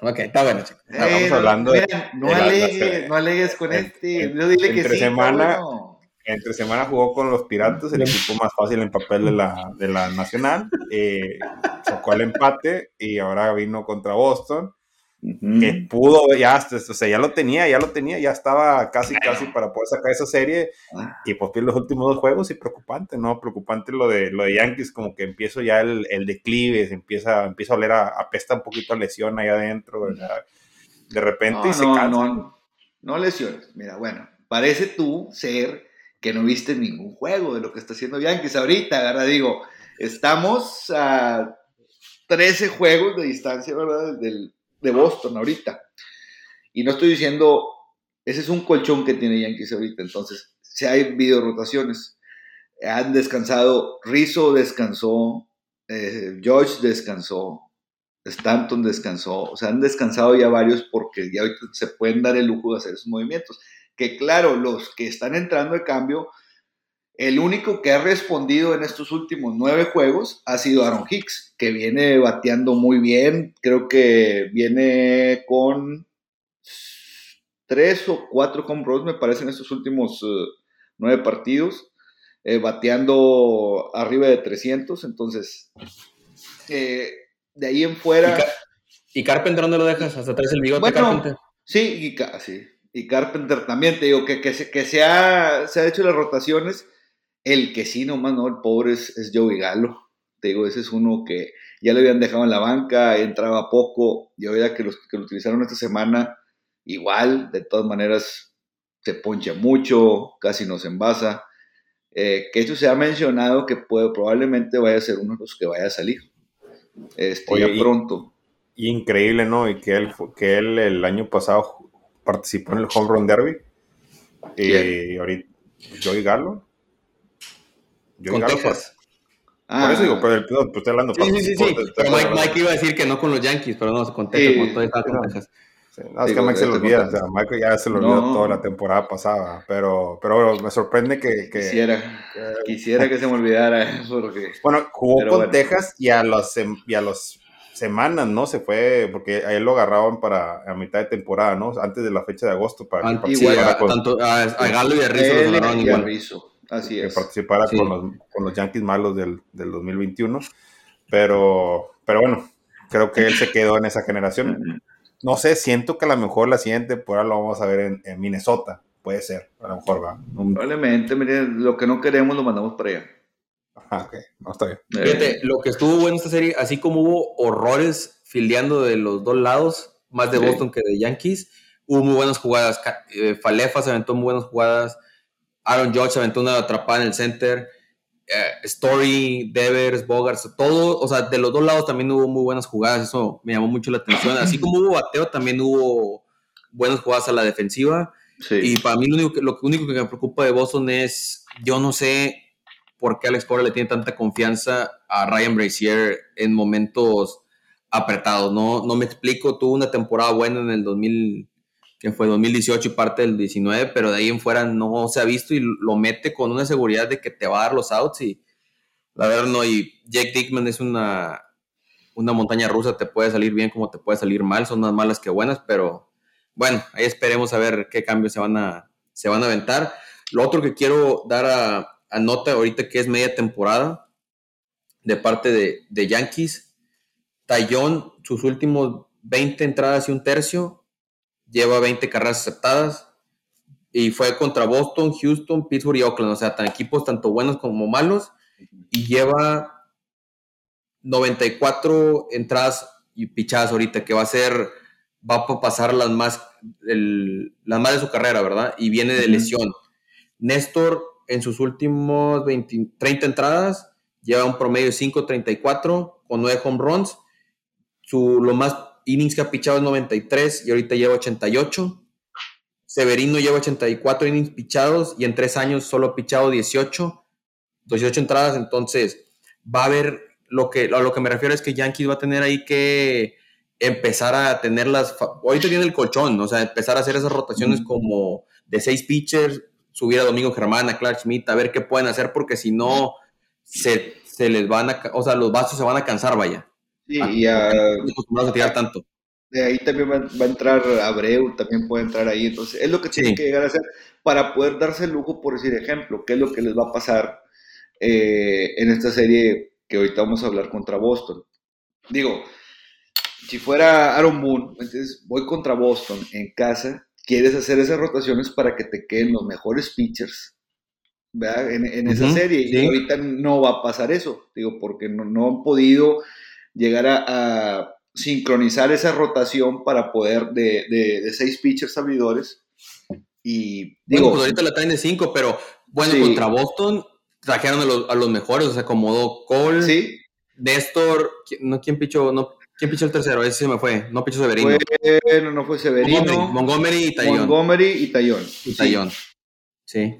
ok, está bueno. Estamos hablando de... No alegues con este. No dile que sí. Entre semana jugó con los Piratas, el equipo más fácil en papel de la Nacional. Sacó el empate y ahora vino contra Boston. Uh-huh. Que pudo, ya lo tenía, ya estaba casi para poder sacar esa serie y pues los últimos dos juegos y preocupante lo de Yankees, como que empiezo ya el declive, empieza a oler apesta un poquito a lesión ahí adentro, ¿verdad? De repente y se cansa. No lesiones, mira, bueno, parece tú ser que no viste ningún juego de lo que está haciendo Yankees ahorita, ¿verdad? Digo, estamos a 13 juegos de distancia, ¿verdad? De Boston ahorita, y no estoy diciendo, ese es un colchón que tiene Yankees ahorita, entonces si hay video rotaciones, han descansado, Rizzo descansó, George descansó, Stanton descansó, o sea, han descansado ya varios porque ya ahorita se pueden dar el lujo de hacer esos movimientos, que claro, los que están entrando de cambio, el único que ha respondido en estos últimos 9 juegos ha sido Aaron Hicks, que viene bateando muy bien. Creo que viene con 3 o 4 home runs, me parece, en estos últimos 9 partidos, bateando arriba de 300. Entonces, de ahí en fuera... ¿Y Carpenter dónde lo dejas? ¿Hasta traes el bigote, bueno, Carpenter? Sí, y Carpenter también. Te digo que se ha hecho las rotaciones. El que sí, nomás no, el pobre es Joey Gallo. Te digo, ese es uno que ya le habían dejado en la banca, entraba poco, y ahora que lo utilizaron esta semana, igual, de todas maneras, se poncha mucho, casi no se envasa. Que esto se ha mencionado que probablemente vaya a ser uno de los que vaya a salir. Oye, ya pronto. Y increíble, ¿no? Y que él el año pasado participó en el Home Run Derby. ¿Quién? Y ahorita, Joey Gallo. Con Texas. Por eso digo, pero el piloto, pues estoy hablando. Sí. Pero Mike iba a decir que no con los Yankees, pero no, con Texas, sí, con Texas. Sí, no, es que Mike se lo olvida, o sea, Mike ya se lo olvidó toda la temporada pasada, pero me sorprende que quisiera que se me olvidara eso. Bueno, jugó con Texas y a los semanas, ¿no? Se fue, porque a él lo agarraban para a mitad de temporada, ¿no? Antes de la fecha de agosto. Tanto a Gallo y a Rizzo los agarraron igual. Así es. Que participara con los Yankees malos del 2021, pero bueno, creo que él se quedó en esa generación. No sé, siento que a lo mejor la siguiente, por ahora lo vamos a ver en Minnesota, puede ser, a lo mejor va. Probablemente, miren, lo que no queremos lo mandamos para allá. Ajá, ok, no, está bien. Fíjate, lo que estuvo bueno esta serie, así como hubo horrores fildeando de los dos lados, más de Boston que de Yankees, hubo muy buenas jugadas, Falefa se aventó muy buenas jugadas, Aaron Judge aventó una atrapada en el center, Story, Devers, Bogarts, todo, o sea, de los dos lados también hubo muy buenas jugadas, eso me llamó mucho la atención, así como hubo bateo, también hubo buenas jugadas a la defensiva, y para mí lo único que me preocupa de Boston es, yo no sé por qué Alex Cora le tiene tanta confianza a Ryan Brazier en momentos apretados, no me explico, tuvo una temporada buena en el 2000, que fue 2018 y parte del 19, pero de ahí en fuera no se ha visto y lo mete con una seguridad de que te va a dar los outs y la verdad no. Y Jake Dickman es una montaña rusa, te puede salir bien como te puede salir mal, son más malas que buenas, pero bueno, ahí esperemos a ver qué cambios se van a aventar. Lo otro que quiero dar a nota ahorita que es media temporada de parte de Yankees, Taillon, sus últimos 20 entradas y un tercio, lleva 20 carreras aceptadas y fue contra Boston, Houston, Pittsburgh y Oakland, o sea, equipos tanto buenos como malos, y lleva 94 entradas y pichadas ahorita, que va a pasar las más de su carrera, ¿verdad? Y viene de lesión. Néstor, en sus últimos 30 entradas, lleva un promedio de 5.34 con 9 home runs. Lo más innings que ha pichado es 93 y ahorita lleva 88. Severino lleva 84 innings pichados y en 3 años solo ha pichado 18 entradas. Entonces, va a haber a lo que me refiero es que Yankees va a tener ahí que empezar a tener ahorita tiene el colchón, o sea, empezar a hacer esas rotaciones como de 6 pitchers, subir a Domingo Germán, a Clark Schmidt, a ver qué pueden hacer, porque si no se les van a, o sea, los vasos se van a cansar, vaya. Sí, y a tirar tanto. De ahí también va a entrar Abreu, también puede entrar ahí, entonces es lo que tienen que llegar a hacer para poder darse el lujo, por decir ejemplo, qué es lo que les va a pasar en esta serie que ahorita vamos a hablar contra Boston. Digo, si fuera Aaron Boone, entonces voy contra Boston en casa, quieres hacer esas rotaciones para que te queden los mejores pitchers, ¿verdad? En esa serie, y ahorita no va a pasar eso, digo, porque no han podido llegar a sincronizar esa rotación para poder de 6 pitchers servidores. Y digo, pues ahorita la traen de 5, pero bueno, contra Boston trajeron a los mejores, o sea, acomodó Cole, Néstor, ¿quién pichó el tercero? Ese se me fue, no pichó Severino. No fue Severino. Montgomery y Taillon. Sí.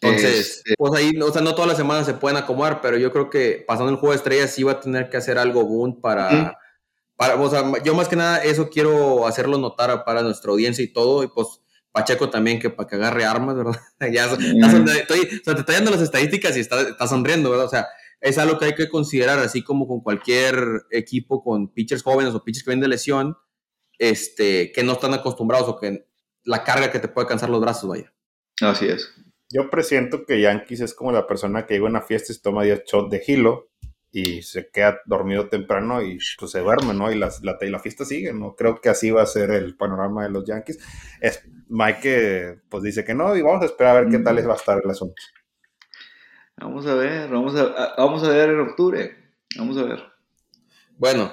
Entonces, pues ahí, o sea, no todas las semanas se pueden acomodar, pero yo creo que pasando el juego de estrellas sí va a tener que hacer algo Boone para, o sea, yo más que nada eso quiero hacerlo notar para nuestra audiencia y todo, y pues Pacheco también, que para que agarre armas, ¿verdad? Te está dando las estadísticas y está sonriendo, ¿verdad? O sea, es algo que hay que considerar, así como con cualquier equipo con pitchers jóvenes o pitchers que vienen de lesión, que no están acostumbrados o que la carga que te puede cansar los brazos, vaya. Así es. Yo presiento que Yankees es como la persona que llega a una fiesta y se toma 10 shots de Hilo y se queda dormido temprano y pues, se duerme, ¿no? Y la fiesta sigue, ¿no? Creo que así va a ser el panorama de los Yankees. Mike pues dice que no y vamos a esperar a ver qué tal les va a estar el asunto. Vamos a ver en octubre. Vamos a ver. Bueno,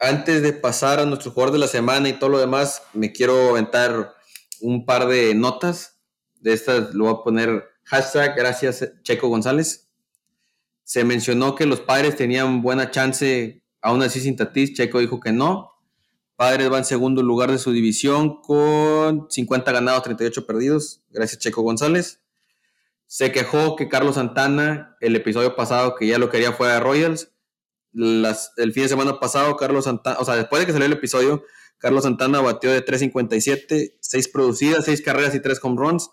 antes de pasar a nuestro jugador de la semana y todo lo demás, me quiero aventar un par de notas. De estas lo voy a poner hashtag gracias Checo González. Se mencionó que los Padres tenían buena chance, aún así sin Tatis. Checo dijo que no. Padres va en segundo lugar de su división con 50 ganados, 38 perdidos. Gracias Checo González. Se quejó que Carlos Santana, el episodio pasado, que ya lo quería fuera de Royals. El fin de semana pasado, Carlos Santana, o sea, después de que salió el episodio, Carlos Santana batió de 3.57, 6 producidas, 6 carreras y 3 home runs.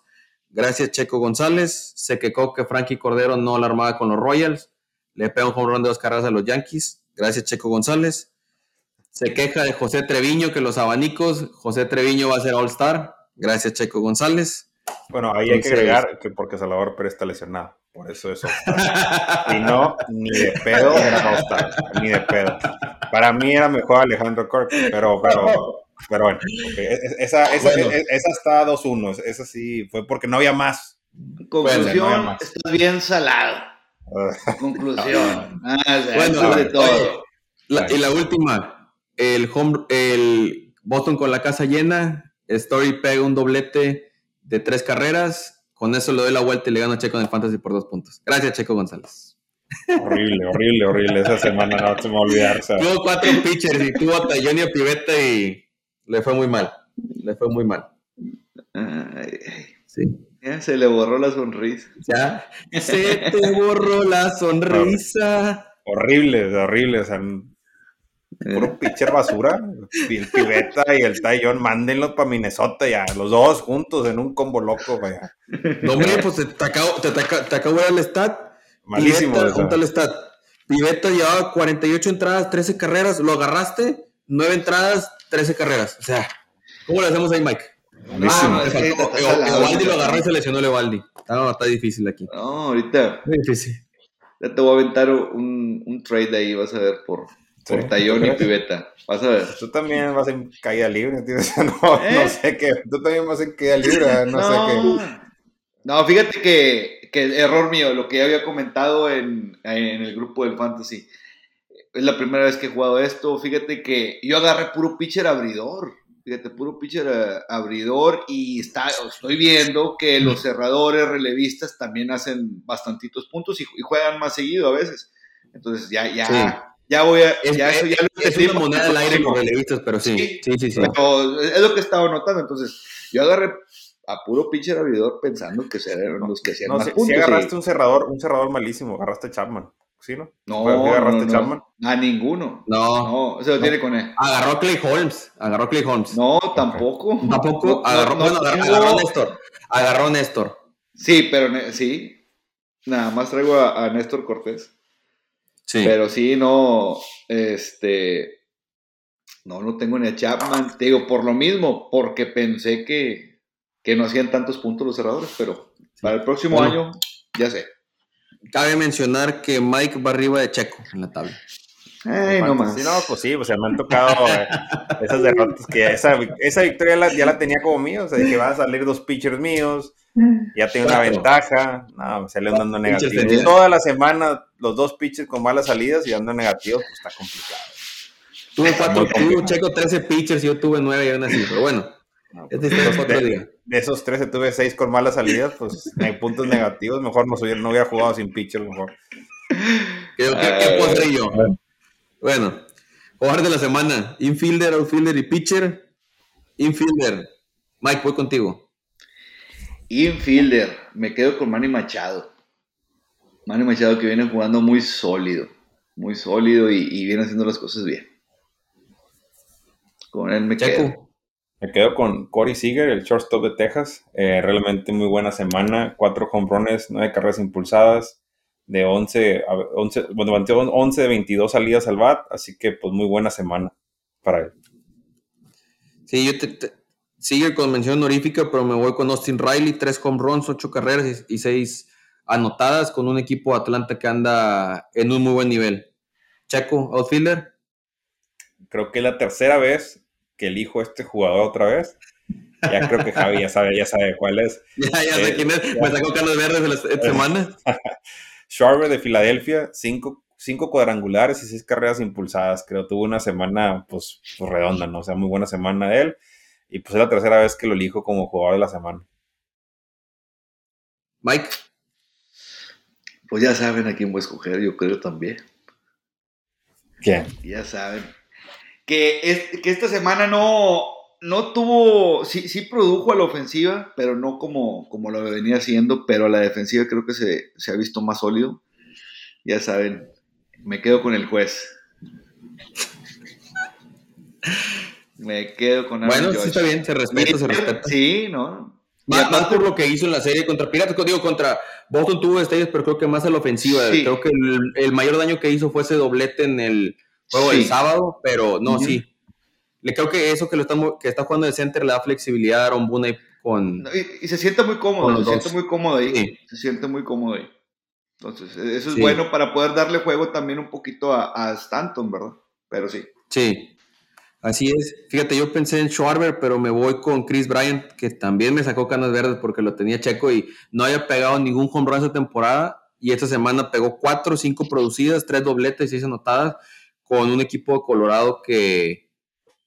Gracias Checo González. Se quejó que Frankie Cordero no la armaba con los Royals. Le pega un home run de 2 carreras a los Yankees. Gracias Checo González. Se queja de José Treviño que los abanicos. José Treviño va a ser All-Star. Gracias Checo González. Bueno, ahí hay que agregar que porque Salvador Pérez está lesionado. Por eso es All-Star. Y no, ni de pedo era All-Star. Ni de pedo. Para mí era mejor Alejandro Kirk, pero bueno, okay. Esa está 2-1, esa sí fue porque no había más. Conclusión, no había más. Estás bien salado. Conclusión. Bueno, sobre todo. Y la última, el Boston con la casa llena, Story pega un doblete de 3 carreras, con eso le doy la vuelta y le gano a Checo en el Fantasy por 2 puntos. Gracias Checo González. Horrible. Esa semana no se me va a olvidar. O sea. Tuvo 4 pitchers y tuvo a Taillon y a Pivetta y le fue muy mal. Ay, sí. Ya se le borró la sonrisa. Ya se te borró la sonrisa. Horrible. O sea, Puro pitcher basura. El Pivetta y el Taillon, mándenlos para Minnesota ya. Los dos juntos en un combo loco. Vaya. No, mire, pues te acabo de dar el stat. Malísimo. Pivetta, el stat. Pivetta llevaba 48 entradas, 13 carreras. Lo agarraste, 9 entradas, 13 carreras. O sea, ¿cómo lo hacemos ahí, Mike? Malísimo. Evaldi lo agarró y se lesionó el Evaldi. Está difícil aquí. No, ahorita. Muy difícil. Ya te voy a aventar un trade ahí, vas a ver, por sí, Taillon y Pivetta. Vas a ver. Tú también vas en caída libre, tío. No sé qué. Tú también vas en caída libre, no sé qué. No, fíjate que error mío, lo que ya había comentado en el grupo del Fantasy. Es la primera vez que he jugado esto. Fíjate que yo agarré puro pitcher abridor. Fíjate, puro pitcher abridor, y estoy viendo que los cerradores, relevistas también hacen bastantitos puntos y juegan más seguido a veces. Entonces ya voy a... Es una moneda al aire con relevistas, pero sí. Pero es lo que estaba notando. Entonces yo agarré a puro pitcher abridor pensando que eran los que hacían más puntos. Si agarraste un cerrador malísimo, agarraste a Chapman. ¿Sí, no? No, agarraste Chapman? A ninguno. No. Se lo tiene con él. Agarró Clay Holmes. No, tampoco. Okay. Tampoco. Agarró Néstor. Sí, pero sí. Nada más traigo a Néstor Cortés. Sí. Pero sí, no. No tengo ni a Chapman. Te digo, por lo mismo, porque pensé que no hacían tantos puntos los cerradores, pero para el próximo año, ya sé. Cabe mencionar que Mike va arriba de Checo en la tabla. No más. Sí, no, pues sí, o sea, me han tocado esas derrotas que esa victoria ya la tenía como mío, o sea, que van a salir dos pitchers míos, ya tengo una ventaja, no, sale andando negativo. Toda la semana los dos pitchers con malas salidas y ando negativo, pues está complicado. Tuve Checo 13 pitchers y yo tuve 9 y aún así, pero bueno. No, pues, de esos 13 tuve 6 con malas salidas, pues en puntos negativos, mejor no hubiera jugado sin pitcher, mejor. ¿Qué podré yo? Bueno, jugador de la semana, infielder, outfielder y pitcher. Infielder, Mike, voy contigo. Infielder, me quedo con Manny Machado. Manny Machado, que viene jugando muy sólido y viene haciendo las cosas bien. Con él me quedo. Me quedo con Corey Seager, el shortstop de Texas. Realmente muy buena semana. 4 jonrones, 9 carreras impulsadas. De 11 de 22 salidas al bat. Así que, pues, muy buena semana para él. Sí, yo Seager con mención honorífica, pero me voy con Austin Riley. 3 jonrones, 8 carreras y 6 anotadas con un equipo de Atlanta que anda en un muy buen nivel. Chaco, outfielder. Creo que es la tercera vez que elijo este jugador otra vez. Ya creo que Javi ya sabe cuál es. Ya sé quién es. Me sacó Carlos Verdes esta semana. Schwarber de Filadelfia, 5 cuadrangulares y 6 carreras impulsadas. Creo tuvo una semana pues redonda, ¿no? O sea, muy buena semana de él. Y pues es la tercera vez que lo elijo como jugador de la semana. Mike. Pues ya saben a quién voy a escoger, yo creo también. ¿Quién? Ya saben. Que esta semana no tuvo, sí produjo a la ofensiva, pero no como lo venía haciendo, pero a la defensiva creo que se ha visto más sólido. Ya saben, me quedo con el juez. Me quedo con Aaron. Bueno, Josh. Sí, está bien, se respeta. Sí, no. Más por lo que hizo en la serie contra Piratas, digo, contra Boston tuvo destellos, pero creo que más a la ofensiva. Sí. Creo que el mayor daño que hizo fue ese doblete en el juego el sábado, pero no, sí. Le creo que eso que está jugando de center le da flexibilidad a Aaron Boone y se siente muy cómodo, ahí. Sí. Se siente muy cómodo ahí. Entonces, eso es bueno para poder darle juego también un poquito a Stanton, ¿verdad? Pero sí. Sí, así es. Fíjate, yo pensé en Schwarber, pero me voy con Chris Bryant, que también me sacó canas verdes porque lo tenía Checo y no había pegado ningún home run esa temporada, y esta semana pegó 4, 5 producidas, 3 dobletes y 6 anotadas, con un equipo de Colorado que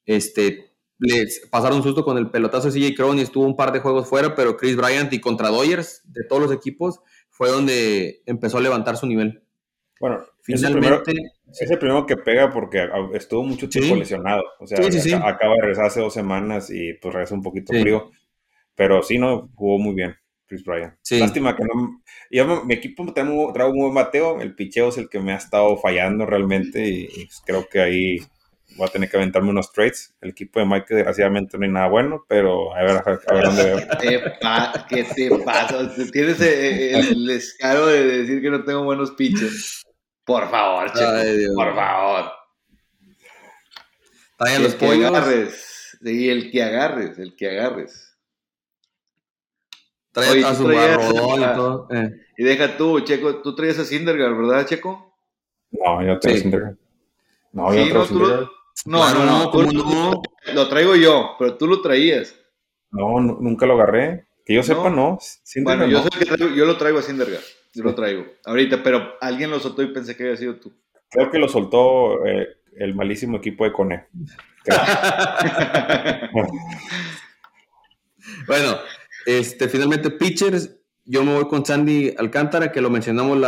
les pasaron un susto con el pelotazo de CJ Cron y estuvo un par de juegos fuera, pero Chris Bryant y contra Dodgers, de todos los equipos, fue donde empezó a levantar su nivel. Bueno, finalmente es el primero que pega porque estuvo mucho tiempo lesionado, o sea, acaba de regresar hace 2 semanas y pues regresa un poquito frío, pero sí, no, jugó muy bien Chris Bryant. Sí. Lástima que no... mi equipo trae un buen bateo, el picheo es el que me ha estado fallando realmente y creo que ahí voy a tener que aventarme unos trades. El equipo de Mike, desgraciadamente, no hay nada bueno, pero a ver dónde veo. ¿Qué te pasa? Tienes el descaro de decir que no tengo buenos pitches. Por favor, chicos, por favor. Vayan los pollos. Sí, el que agarres. Trae a su Rodón y todo. Y deja tú, Checo, tú traías a Syndergaard, ¿verdad, Checo? No, yo traigo a Syndergaard. No, sí, yo traigo no, lo traigo yo, pero tú lo traías. No, nunca lo agarré. Que yo sepa, no. Bueno, yo lo traigo a Syndergaard. Yo lo traigo ahorita, pero alguien lo soltó y pensé que había sido tú. Creo que lo soltó el malísimo equipo de Cone. Bueno, finalmente pitchers, yo me voy con Sandy Alcántara, que lo mencionamos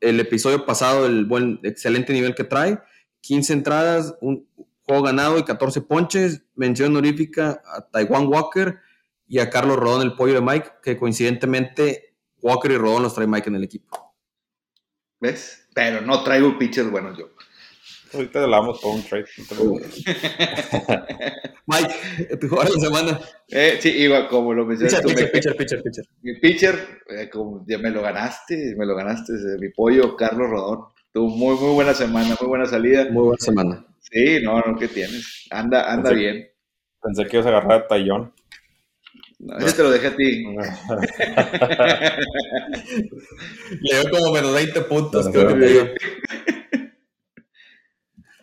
el episodio pasado, el excelente nivel que trae. 15 entradas, un juego ganado y 14 ponches. Mención honorífica a Taiwan Walker y a Carlos Rodón, el pollo de Mike, que coincidentemente Walker y Rodón los trae Mike en el equipo. ¿Ves? Pero no traigo pitchers buenos yo. Ahorita le damos por un trade. Mike, ahora la semana. Sí, igual como lo mencionaste. Pitcher. Mi pitcher, ya me lo ganaste, mi pollo, Carlos Rodón. Tuvo muy buena semana, muy buena salida. Muy buena semana. Sí, no, ¿qué tienes? Anda pensé, bien. Pensé que ibas a agarrar a Taillon. No, yo te lo dejé a ti. Le dio como menos 20 puntos, creo que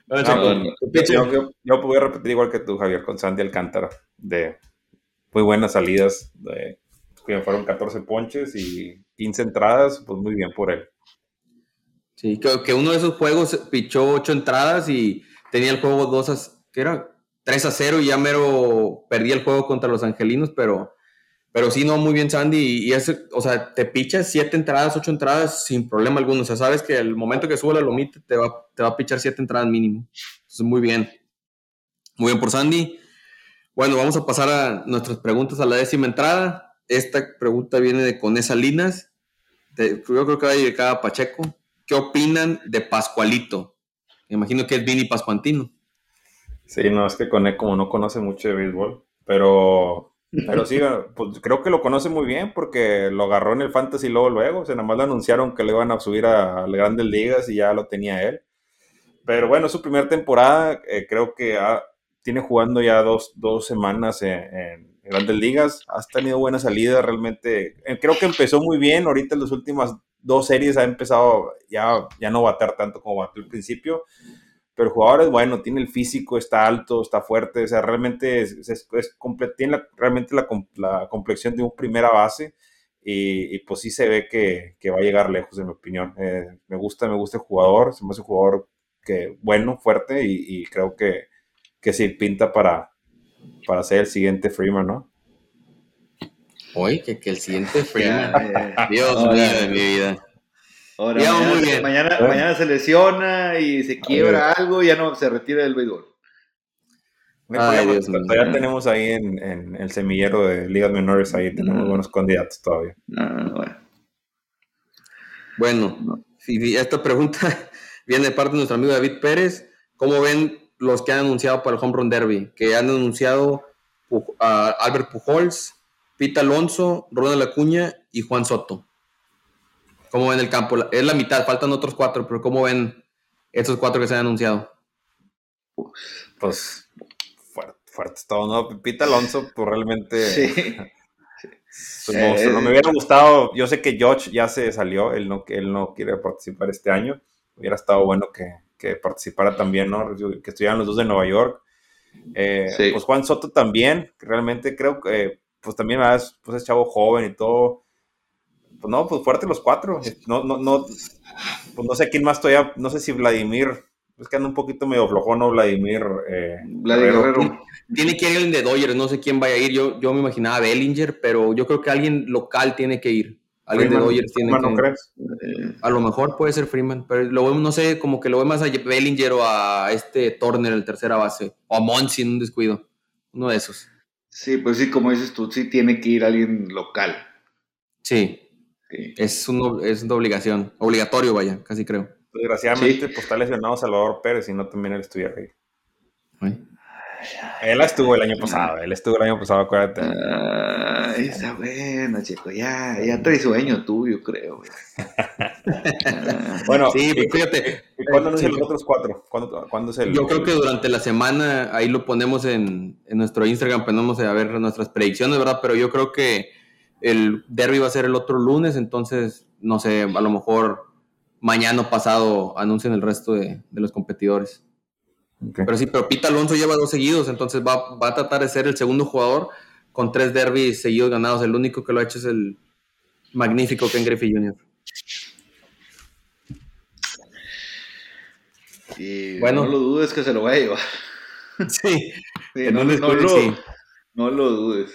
yo voy a repetir igual que tú, Javier, con Sandy Alcántara, de muy buenas salidas, fueron 14 ponches y 15 entradas, pues muy bien por él. Sí, creo que uno de esos juegos pichó 8 entradas y tenía el juego 3-0 y ya mero perdí el juego contra los angelinos, pero sí, no, muy bien Sandy, y ese, o sea, te pichas 7 entradas, 8 entradas sin problema alguno, o sea, sabes que el momento que sube la lomita te va a pichar 7 entradas mínimo, entonces muy bien por Sandy. Bueno, vamos a pasar a nuestras preguntas a la décima entrada. Esta pregunta viene de Conesa Linas, yo creo que va dedicada a Pacheco. ¿Qué opinan de Pascualito? Me imagino que es Vini Pascuantino. Sí, no, es que Coné como no conoce mucho de béisbol, pero sí, pues creo que lo conoce muy bien porque lo agarró en el Fantasy luego, o sea, nada más le anunciaron que le iban a subir a Grandes Ligas y ya lo tenía él. Pero bueno, su primera temporada, creo que tiene jugando ya dos semanas en Grandes Ligas, has tenido buena salida realmente, creo que empezó muy bien, ahorita en las últimas 2 series ha empezado ya no batear tanto como bateó al principio, pero el jugador es bueno, tiene el físico, está alto, está fuerte, o sea, realmente tiene realmente la complexión de un primera base y pues sí se ve que va a llegar lejos, en mi opinión. Me gusta el jugador, se me hace un jugador bueno, fuerte y creo que sí pinta para ser el siguiente Freeman, ¿no? Oye, que el siguiente Freeman, Dios mío de mi vida. Ahora, mañana se lesiona y se quiebra algo y ya no se retira del béisbol. Todavía tenemos ahí en el semillero de ligas menores, ahí tenemos buenos candidatos todavía. Bueno, y esta pregunta viene de parte de nuestro amigo David Pérez. ¿Cómo ven los que han anunciado para el Home Run Derby? Que han anunciado a Albert Pujols, Pete Alonso, Ronald Acuña y Juan Soto. ¿Cómo ven el campo? Es la mitad, faltan otros 4, pero ¿cómo ven estos 4 que se han anunciado? Pues fuerte todo, ¿no? Pete Alonso, pues realmente... Sí. Monstruo. No me hubiera gustado, yo sé que George ya se salió, él no quiere participar este año, hubiera estado bueno que participara también, ¿no? Que estuvieran los dos de Nueva York. Sí. Pues Juan Soto también, realmente creo que pues también es chavo joven y todo. Pues no, pues fuerte los 4. No, pues no sé quién más todavía, no sé si Vladimir, es que anda un poquito medio flojón, ¿no? Vladimir Guerrero. Tiene que ir alguien de Dodgers, no sé quién vaya a ir, yo me imaginaba Bellinger, pero yo creo que alguien local tiene que ir, alguien Freeman, de Dodgers tiene Freeman, que ir. ¿No crees? A lo mejor puede ser Freeman, pero no sé, como que lo veo más a Bellinger o a Turner, el tercera base, o a Monsi en un descuido, uno de esos. Sí, pues sí, como dices tú, sí tiene que ir alguien local. Sí. Sí. Es una obligación, obligatorio, vaya, casi creo. Desgraciadamente, sí. Pues está lesionado Salvador Pérez, y no también él estuviera ahí. güey. Él estuvo el año pasado, acuérdate. Ay, está bueno, chico, ya trae sueño tú, yo creo. Bueno, sí, fíjate. ¿Cuándo anuncian los otros cuatro? ¿Cuándo es el...? Yo creo que durante la semana, ahí lo ponemos en nuestro Instagram, ponemos a ver nuestras predicciones, ¿verdad? Pero yo creo que el derbi va a ser el otro lunes, entonces, no sé, a lo mejor mañana o pasado anuncian el resto de los competidores. Okay. Pero sí, pero Pete Alonso lleva 2 seguidos, entonces va a tratar de ser el segundo jugador con 3 derbis seguidos ganados. El único que lo ha hecho es el magnífico Ken Griffey Jr. Sí, bueno, no lo dudes que se lo va a llevar. Sí, sí, no lo dudes.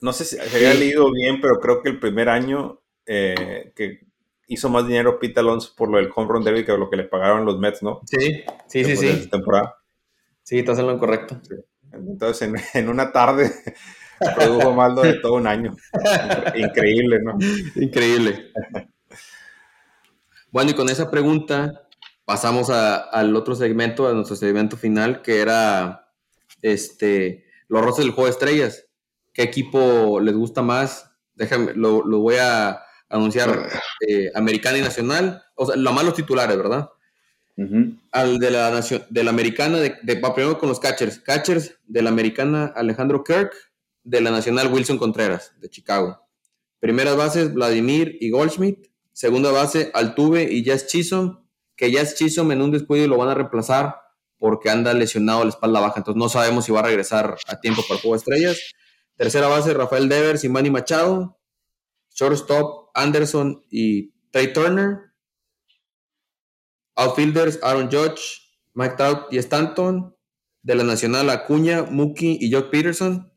No sé si había leído bien, pero creo que el primer año que hizo más dinero Pete Alonso por lo del home run derby que lo que le pagaron los Mets, ¿no? Sí. Temporada. Sí, estás en lo incorrecto. Sí. Entonces, en una tarde produjo más de todo un año. Increíble, ¿no? Increíble. Bueno, y con esa pregunta pasamos al otro segmento, a nuestro segmento final, que era los roces del juego de estrellas. ¿Qué equipo les gusta más? Déjame, lo voy a anunciar Americana y Nacional, o sea, lo más los titulares, ¿verdad? Uh-huh. Al de la Americana, va primero con los catchers, de la Americana Alejandro Kirk, de la Nacional Wilson Contreras, de Chicago. Primeras bases, Vladimir y Goldschmidt. Segunda base, Altuve y Jazz Chisholm, que Jazz Chisholm en un descuido lo van a reemplazar porque anda lesionado a la espalda baja, entonces no sabemos si va a regresar a tiempo para el juego de estrellas. Tercera base, Rafael Devers y Manny Machado. Shortstop, Anderson y Trey Turner. Outfielders, Aaron Judge, Mike Trout y Stanton. De la Nacional, Acuña, Mookie y Jock Peterson.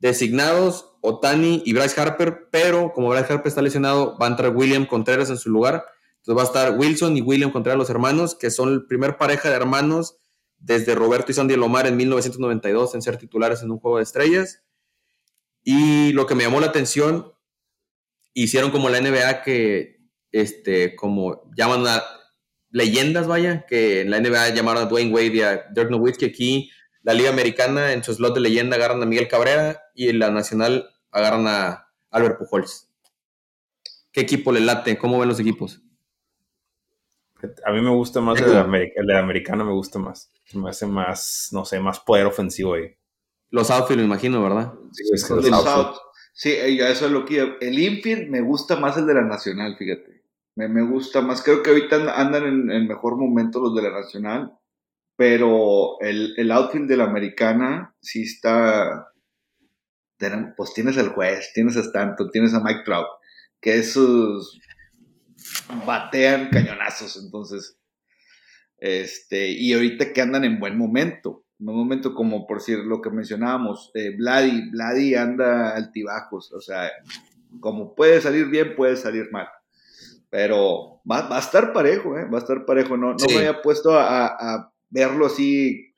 Designados, Otani y Bryce Harper, pero como Bryce Harper está lesionado, va a entrar William Contreras en su lugar. Entonces va a estar Wilson y William Contreras, los hermanos, que son la primer pareja de hermanos desde Roberto y Sandy Alomar en 1992 en ser titulares en un juego de estrellas. Y lo que me llamó la atención... Hicieron como la NBA que, como llaman a leyendas, vaya, que en la NBA llamaron a Dwayne Wade y a Dirk Nowitzki. Aquí la Liga Americana en su slot de leyenda agarran a Miguel Cabrera y en la Nacional agarran a Albert Pujols. ¿Qué equipo le late? ¿Cómo ven los equipos? A mí me gusta más el Americano, me gusta más. Me hace más, no sé, más poder ofensivo ahí. Los outfield, me imagino, ¿verdad? Sí, es que los outfield. Sí, eso es lo que yo. El infield me gusta más el de la Nacional, fíjate. Me gusta más. Creo que ahorita andan en el mejor momento los de la Nacional, pero el outfield de la Americana sí está. Pues tienes al juez, tienes a Stanton, tienes a Mike Trout, que esos batean cañonazos, entonces. Y ahorita que andan en buen momento. En un momento como, por decir, lo que mencionábamos, Vladi anda altibajos, o sea, como puede salir bien, puede salir mal, pero va a estar parejo, va a estar parejo, no, sí. No me había puesto a verlo así,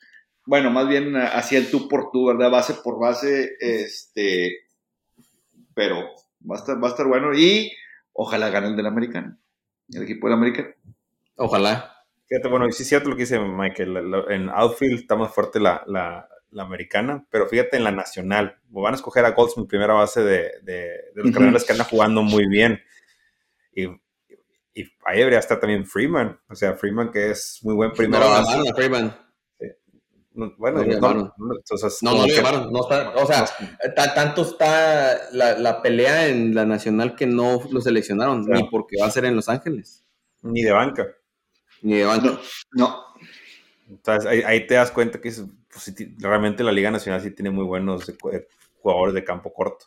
bueno, más bien hacia el tú por tú, ¿verdad? Base por base, pero va a estar bueno y ojalá gane el del Americano, el equipo del Americano. Ojalá. Bueno, sí es cierto lo que dice Michael, en outfield está más fuerte la Americana, pero fíjate en la Nacional, van a escoger a Goldsmith primera base de los Cardenales que andan jugando muy bien, y ahí debería estar también Freeman, o sea, Freeman que es muy buen primera base. No, Freeman. Bueno, no lo llamaron, o sea, tanto está la pelea en la Nacional que no lo seleccionaron, claro. Ni porque va a ser en Los Ángeles. Ni de banca. No. Entonces, ahí te das cuenta que realmente la Liga Nacional sí tiene muy buenos jugadores de campo corto.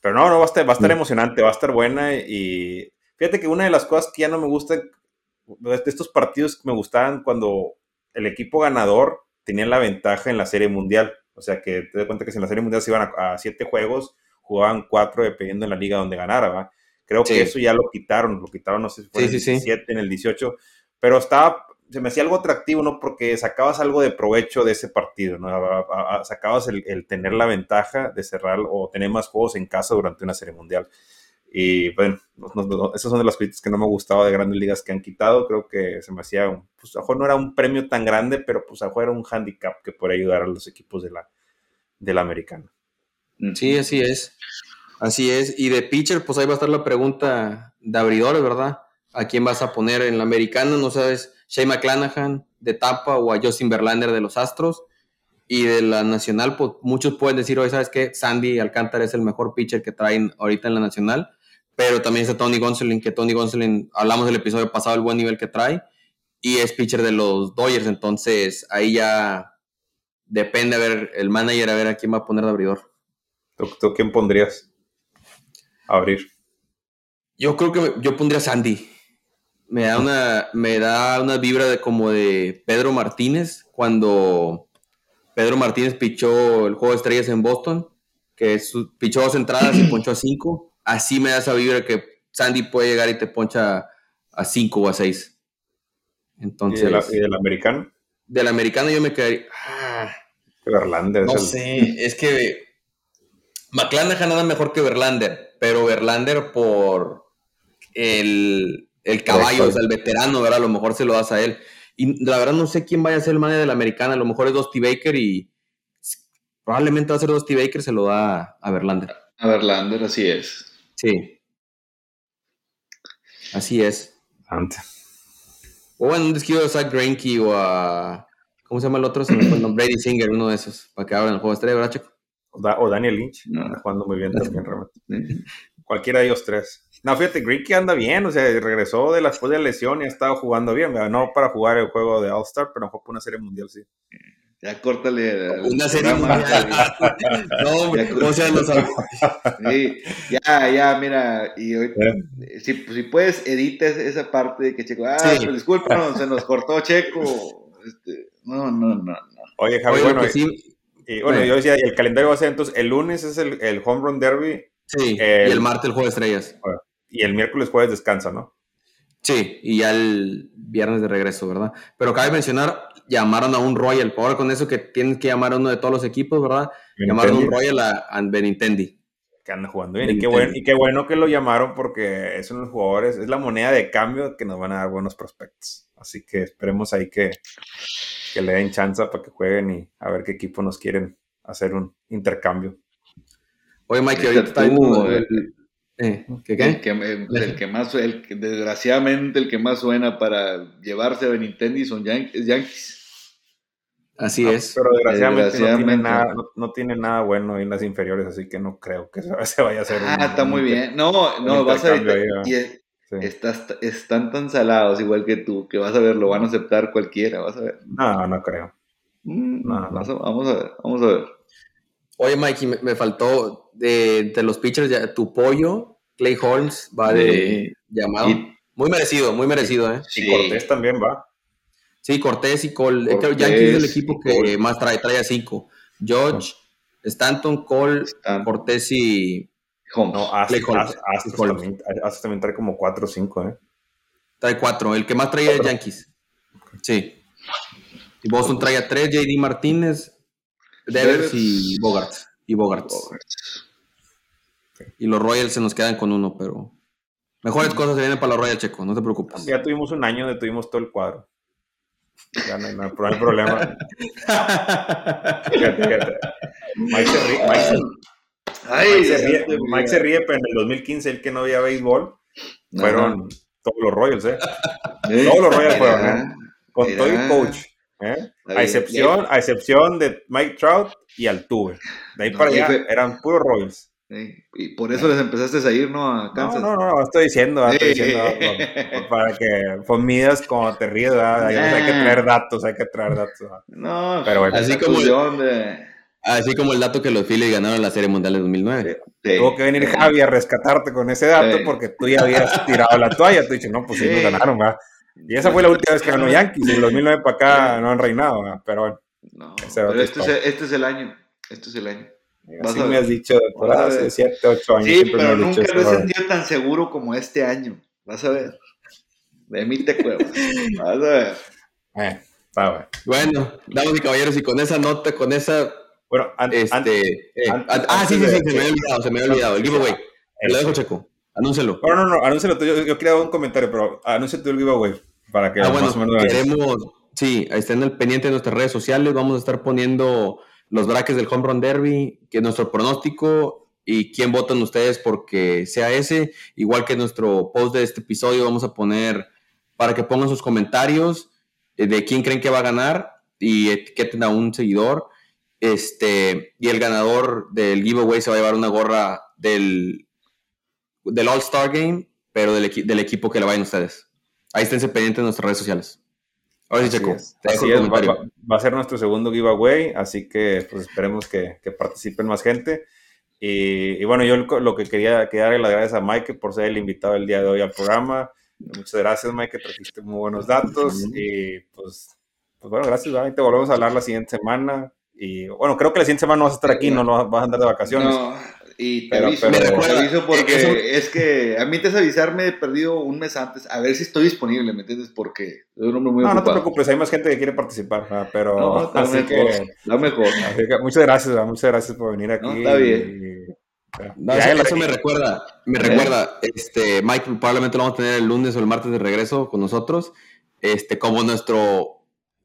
Pero no va a estar emocionante, va a estar buena. Y fíjate que una de las cosas que ya no me gusta de estos partidos que me gustaban cuando el equipo ganador tenía la ventaja en la Serie Mundial. O sea, que te das cuenta que si en la Serie Mundial se iban a 7 juegos, jugaban 4 dependiendo de la liga donde ganara, ¿va? Creo que eso ya lo quitaron, no sé si fue en el 17, en el 18... Pero se me hacía algo atractivo, ¿no? Porque sacabas algo de provecho de ese partido, ¿no? Sacabas el tener la ventaja de cerrar o tener más juegos en casa durante una Serie Mundial. Y bueno, esas son de las cositas que no me gustaba de Grandes Ligas que han quitado. Creo que se me hacía, pues a lo mejor no era un premio tan grande, pero pues a lo mejor era un handicap que podría ayudar a los equipos de la americana. Sí, así es. Así es. Y de pitcher, pues ahí va a estar la pregunta de abridores, ¿verdad? ¿A quién vas a poner en la americana? No sabes, Shea McClanahan de Tampa o a Justin Verlander de los Astros. Y de la nacional, pues muchos pueden decir hoy, ¿sabes qué? Sandy Alcántara es el mejor pitcher que traen ahorita en la nacional. Pero también está Tony Gonsolin, que Tony Gonsolin, hablamos del episodio pasado, el buen nivel que trae, y es pitcher de los Dodgers, entonces ahí ya depende, a ver, el manager, a ver a quién va a poner de abridor. ¿Tú quién pondrías a abrir? Yo creo que yo pondría a Sandy. Me da una vibra de como de Pedro Martínez, cuando Pedro Martínez pichó el Juego de Estrellas en Boston, que pichó 2 entradas y ponchó a 5. Así me da esa vibra que Sandy puede llegar y te poncha a 5 o a 6. Entonces, ¿Y del americano? Del americano yo me quedaría... Verlander. No sé, es que... McClanahan nada mejor que Verlander, pero Verlander por el caballo, o sea, el veterano, ¿verdad? A lo mejor se lo das a él. Y la verdad no sé quién vaya a ser el manager de la americana, a lo mejor es Dusty Baker y... Probablemente va a ser Dusty Baker, se lo da a Verlander. A Verlander, así es. Sí. Así es. O bueno, un desquío de Zach Greinke o a... ¿Cómo se llama el otro? Se me fue el nombre. Brady Singer, uno de esos. Para que abran el Juego de Estrella, ¿verdad, Chico? O Daniel Lynch. No. Está jugando muy bien también, realmente. Cualquiera de ellos tres. No, fíjate, Greinke anda bien. O sea, regresó después de la lesión y ha estado jugando bien. No para jugar el juego de All-Star, pero jugó por una serie mundial, sí. Ya córtale. Una serie mundial. No, ya, no sean los sí, ya, mira. Y hoy, si puedes, editas esa parte de que Checo. Pero discúlpanos, se nos cortó Checo. No. Oye, Javi, bueno. Sí, bueno, yo decía, el calendario va a ser entonces: el lunes es el Home Run Derby. Sí, y el martes el Juego de Estrellas. Bueno, y el miércoles, jueves descansa, ¿no? Sí, y ya el viernes de regreso, ¿verdad? Pero cabe mencionar, llamaron a un Royal, ahora con eso que tienen que llamar a uno de todos los equipos, ¿verdad? Benintendi. Llamaron a un Royal a Benintendi. Que andan jugando bien, y qué bueno que lo llamaron porque es uno de los jugadores, es la moneda de cambio que nos van a dar buenos prospectos. Así que esperemos ahí que le den chance para que jueguen y a ver qué equipo nos quieren hacer un intercambio. Oye, Mike, ahorita está El que más suena para llevarse a Benintendi son Yankees. Así es. Pero desgraciadamente no tiene nada bueno en las inferiores, así que no creo que se vaya a hacer. Está muy bien. No, vas a ver. Sí. Están tan salados igual que tú, que vas a ver, lo van a aceptar cualquiera, vas a ver. No creo. Vamos a ver. Oye, Mikey, me faltó de los pitchers, ya, tu pollo, Clay Holmes va de llamado. Muy merecido, ¿eh? Sí. Y Cortés también va. Sí, Cortés y Cole. Creo que Yankees es el equipo que más trae a 5. George, Stanton, Cole, Cortés y Holmes. No, Astros también trae como 4 o 5, ¿eh? Trae 4. El que más trae es Yankees. Okay. Sí. Y Boston trae a 3, J.D. Martínez, Devers y Bogarts. Okay. Y los Royals se nos quedan con 1, pero mejores cosas se vienen para los Royals, Checo, no te preocupes. Ya tuvimos un año donde tuvimos todo el cuadro. Ya no hay problema. Fíjate. Mike se ríe, pero en el 2015 el que no había béisbol fueron todos los Royals, ¿eh? Todos los Royals fueron, ¿eh? Con todo el coach. A excepción de Mike Trout y Altuve. De ahí para allá eran puros Royals. Y por eso les empezaste a ir, ¿no? A Kansas. No, estoy diciendo para que midas como te ríes, ¿verdad? Hay que traer datos. No, pero bueno, así como el dato que los Phillies ganaron la Serie Mundial de 2009. Sí. Tuvo que venir Javi a rescatarte con ese dato porque tú ya habías tirado la toalla. Tú dices, no, pues sí, no ganaron, ¿verdad? Y esa fue la última vez que ganó Yankees. En 2009 para acá no han reinado, ¿no? Pero bueno. No, pero este es el año. Así me has dicho por hace 7, 8 años. Sí, pero nunca lo he sentido tan seguro como este año. Vas a ver. De mí te acuerdas. Vas a ver. Está bueno. Bueno, damas y caballeros, y con esa nota, con esa... Bueno, antes... se me había olvidado el giveaway. Lo dejo, Checo. Anúncelo. No, no, no, anúncelo tú. Yo quería un comentario, pero anúncelo tú el giveaway para que bueno, más o menos queremos, sí, estén al pendiente de nuestras redes sociales. Vamos a estar poniendo los brackets del Home Run Derby, que es nuestro pronóstico y quién votan ustedes porque sea ese. Igual que nuestro post de este episodio, vamos a poner para que pongan sus comentarios de quién creen que va a ganar y etiqueten a un seguidor. Y el ganador del giveaway se va a llevar una gorra del All-Star Game, pero del equipo que le vayan ustedes. Ahí esténse pendientes en nuestras redes sociales. Ahora sí, Checo. Así es, va a ser nuestro segundo giveaway, así que pues esperemos que participen más gente. Y bueno, yo lo que quería darle las gracias a Mike por ser el invitado el día de hoy al programa. Muchas gracias, Mike, trajiste muy buenos datos. Y pues bueno, gracias. Ahí te volvemos a hablar la siguiente semana. Y bueno, creo que la siguiente semana no vas a estar aquí, no vas a andar de vacaciones. No, y te aviso porque es que a mí te avisarme he perdido un mes antes, a ver si estoy disponible, ¿me entiendes? Porque soy un hombre muy ocupado. No te preocupes, hay más gente que quiere participar, ¿verdad? Pero no, lo mejor. Así que muchas gracias por venir aquí. No, está bien. Eso me recuerda, Mike, probablemente lo vamos a tener el lunes o el martes de regreso con nosotros, como nuestro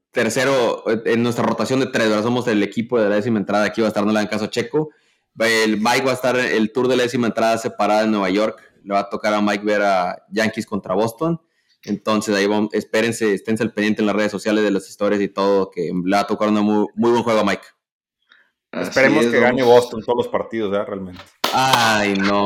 tercero en nuestra rotación de tres, ¿verdad? Somos el equipo de la décima entrada. Aquí va a estar en caso Checo. El Mike va a estar el tour de la décima entrada separada en Nueva York. Le va a tocar a Mike ver a Yankees contra Boston. Entonces, ahí vamos, espérense, esténse al pendiente en las redes sociales de las historias y todo, que le va a tocar un muy buen juego a Mike. Así esperemos que gane Boston todos los partidos, ¿verdad? Realmente. Ay, no.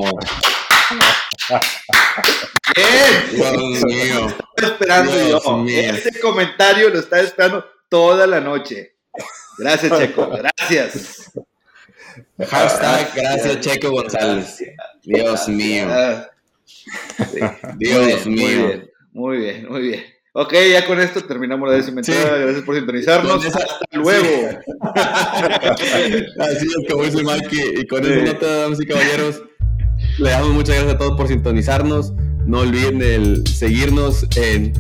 Dios mío. Esperando ese comentario lo estaba esperando toda la noche. Gracias, Checo. Gracias. Hashtag gracias, Checo González. Dios mío. Sí. Dios mío. Muy bien. Ok, ya con esto terminamos la décima entrada. Gracias por sintonizarnos. Hasta luego. Así es como dice Mike. Y con eso, damas y caballeros, le damos muchas gracias a todos por sintonizarnos. No olviden seguirnos en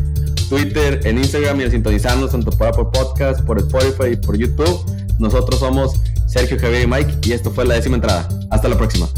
Twitter, en Instagram y el sintonizarnos tanto por Apple Podcast, por Spotify y por YouTube. Nosotros somos Sergio, Javier y Mike y esto fue La Décima Entrada. Hasta la próxima.